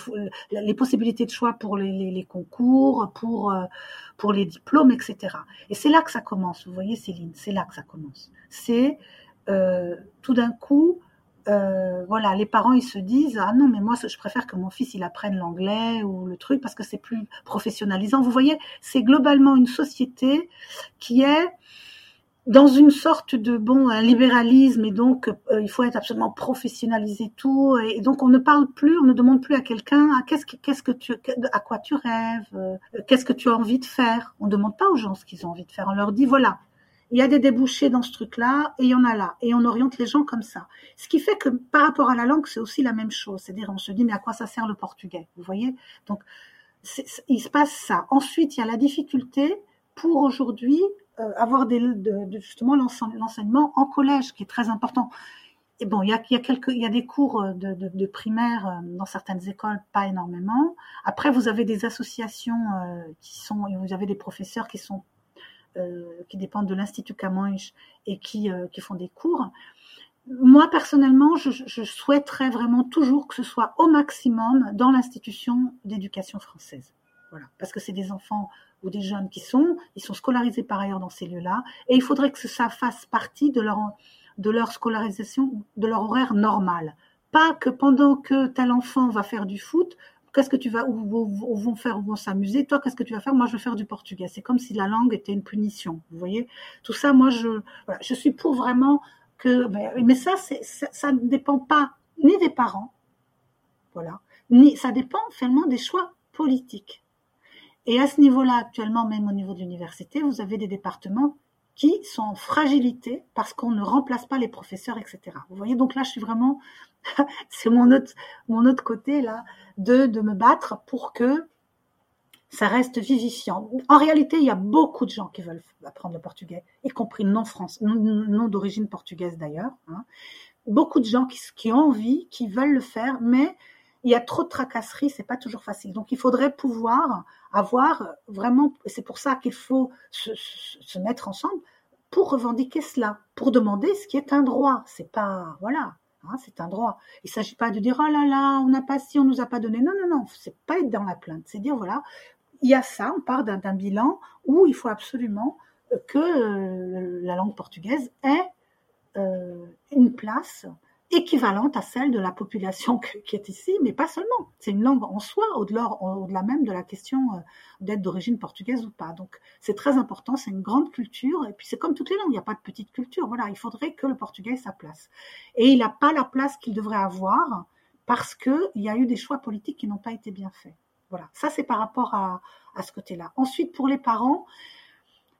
les possibilités de choix pour les, les, les concours, pour, pour les diplômes, et cetera. Et c'est là que ça commence, vous voyez Céline, c'est là que ça commence. C'est euh, tout d'un coup... Euh, voilà, les parents ils se disent ah non mais moi je préfère que mon fils il apprenne l'anglais ou le truc parce que c'est plus professionnalisant. Vous voyez, c'est globalement une société qui est dans une sorte de bon un libéralisme, et donc euh, il faut être absolument professionnalisé tout, et, et donc on ne parle plus, on ne demande plus à quelqu'un ah, qu'est-ce que qu'est-ce que tu à quoi tu rêves, euh, qu'est-ce que tu as envie de faire. On ne demande pas aux gens ce qu'ils ont envie de faire, on leur dit voilà, il y a des débouchés dans ce truc-là, et il y en a là. Et on oriente les gens comme ça. Ce qui fait que par rapport à la langue, c'est aussi la même chose. C'est-à-dire, on se dit, mais à quoi ça sert le portugais? Vous voyez? Donc, c'est, c'est, il se passe ça. Ensuite, il y a la difficulté pour aujourd'hui euh, avoir des, de, de, justement l'ense- l'enseignement en collège, qui est très important. Et bon, il y a, il y a, quelques, il y a des cours de, de, de primaire dans certaines écoles, pas énormément. Après, vous avez des associations euh, qui sont, vous avez des professeurs qui sont Euh, qui dépendent de l'Institut Camões et qui, euh, qui font des cours. Moi, personnellement, je, je souhaiterais vraiment toujours que ce soit au maximum dans l'institution d'éducation française. Voilà. Parce que c'est des enfants ou des jeunes qui sont, ils sont scolarisés par ailleurs dans ces lieux-là, et il faudrait que ça fasse partie de leur, de leur scolarisation, de leur horaire normal. Pas que pendant que tel enfant va faire du foot, qu'est-ce que tu vas, où, où, où vont faire, où vont s'amuser. Toi, qu'est-ce que tu vas faire? Moi, je vais faire du portugais. C'est comme si la langue était une punition. Vous voyez? Tout ça, moi, je, voilà, je suis pour vraiment que, mais ça, c'est, ça, ça ne dépend pas ni des parents, voilà, ni, ça dépend finalement des choix politiques. Et à ce niveau-là, actuellement, même au niveau de l'université, vous avez des départements qui sont en fragilité parce qu'on ne remplace pas les professeurs, et cetera. Vous voyez, donc là, je suis vraiment, c'est mon autre, mon autre côté là, de, de me battre pour que ça reste vivifiant. En réalité, il y a beaucoup de gens qui veulent apprendre le portugais, y compris non français, non, non d'origine portugaise d'ailleurs. Hein. Beaucoup de gens qui, qui ont envie, qui veulent le faire, mais il y a trop de tracasseries, c'est pas toujours facile. Donc, il faudrait pouvoir avoir vraiment, c'est pour ça qu'il faut se, se, se mettre ensemble pour revendiquer cela, pour demander ce qui est un droit. C'est pas, voilà, hein, c'est un droit. Il s'agit pas de dire, oh là là, on n'a pas ci, on nous a pas donné. Non, non, non, c'est pas être dans la plainte. C'est dire, voilà, il y a ça, on part d'un, d'un bilan où il faut absolument que euh, la langue portugaise ait euh, une place équivalente à celle de la population que, qui est ici, mais pas seulement. C'est une langue en soi, au-delà, au-delà même de la question euh, d'être d'origine portugaise ou pas. Donc, c'est très important, c'est une grande culture, et puis c'est comme toutes les langues, il n'y a pas de petite culture. Voilà, il faudrait que le portugais ait sa place. Et il n'a pas la place qu'il devrait avoir parce qu'il y a eu des choix politiques qui n'ont pas été bien faits. Voilà, ça c'est par rapport à, à ce côté-là. Ensuite, pour les parents,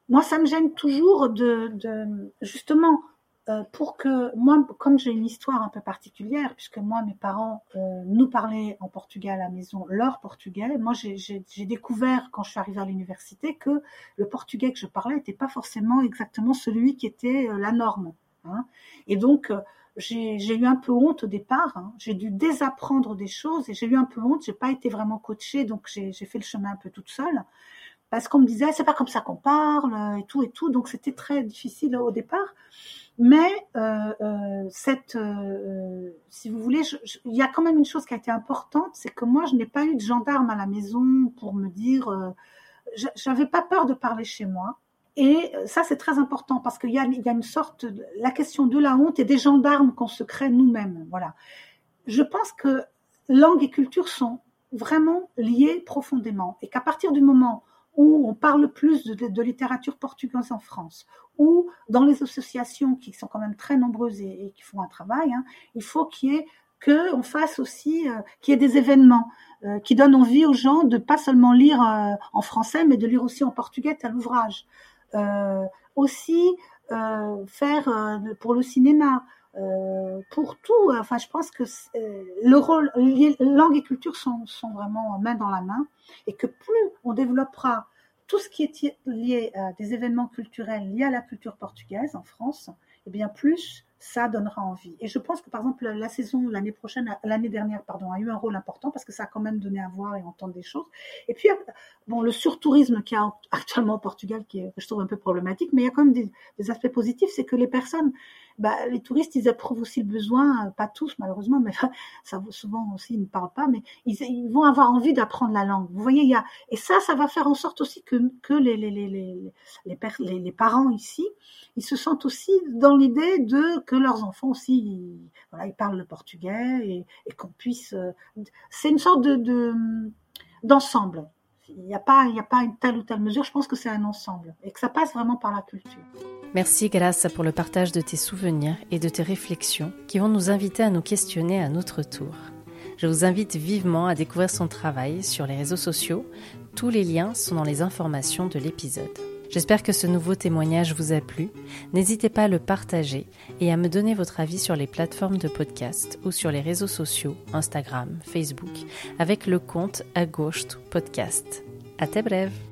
moi ça me gêne toujours de, de justement, euh, pour que, moi comme j'ai une histoire un peu particulière, puisque moi mes parents euh, nous parlaient en portugais à la maison, leur portugais, moi j'ai, j'ai, j'ai découvert quand je suis arrivée à l'université que le portugais que je parlais n'était pas forcément exactement celui qui était euh, la norme. Hein. Et donc, euh, J'ai, j'ai eu un peu honte au départ, hein. J'ai dû désapprendre des choses et j'ai eu un peu honte, j'ai pas été vraiment coachée, donc j'ai, j'ai fait le chemin un peu toute seule, parce qu'on me disait, c'est pas comme ça qu'on parle, et tout, et tout, donc c'était très difficile au départ, mais euh, euh, cette, euh, si vous voulez, il y a quand même une chose qui a été importante, c'est que moi je n'ai pas eu de gendarme à la maison pour me dire, euh, j'avais pas peur de parler chez moi. Et ça, c'est très important parce qu'il y a, il y a une sorte, la question de la honte et des gendarmes qu'on se crée nous-mêmes. Voilà. Je pense que langue et culture sont vraiment liées profondément et qu'à partir du moment où on parle plus de, de littérature portugaise en France ou dans les associations qui sont quand même très nombreuses et, et qui font un travail, hein, il faut qu'il y ait qu'on fasse aussi, euh, qu'il y ait des événements euh, qui donnent envie aux gens de pas seulement lire euh, en français, mais de lire aussi en portugais à l'ouvrage. Euh, aussi euh, faire euh, pour le cinéma, euh, pour tout. Enfin, je pense que euh, le rôle, langue et culture sont, sont vraiment main dans la main, et que plus on développera tout ce qui est lié à des événements culturels liés à la culture portugaise en France, et eh bien plus ça donnera envie. Et je pense que par exemple la saison l'année prochaine, l'année dernière pardon, a eu un rôle important parce que ça a quand même donné à voir et entendre des choses. Et puis bon, le surtourisme qu'il y a actuellement au Portugal, qui est, je trouve un peu problématique, mais il y a quand même des, des aspects positifs, c'est que les personnes, bah, les touristes, ils éprouvent aussi le besoin, pas tous malheureusement, mais ça souvent aussi ils ne parlent pas, mais ils, ils vont avoir envie d'apprendre la langue. Vous voyez, il y a et ça, ça va faire en sorte aussi que que les les les les les, les, les parents ici, ils se sentent aussi dans l'idée de que leurs enfants aussi, ils, voilà, ils parlent le portugais et, et qu'on puisse. Euh, c'est une sorte de, de d'ensemble. Il n'y a pas, il n'y a pas une telle ou telle mesure. Je pense que c'est un ensemble et que ça passe vraiment par la culture. Merci Graça pour le partage de tes souvenirs et de tes réflexions qui vont nous inviter à nous questionner à notre tour. Je vous invite vivement à découvrir son travail sur les réseaux sociaux. Tous les liens sont dans les informations de l'épisode. J'espère que ce nouveau témoignage vous a plu. N'hésitez pas à le partager et à me donner votre avis sur les plateformes de podcast ou sur les réseaux sociaux, Instagram, Facebook, avec le compte Agosto Podcast. À très brève.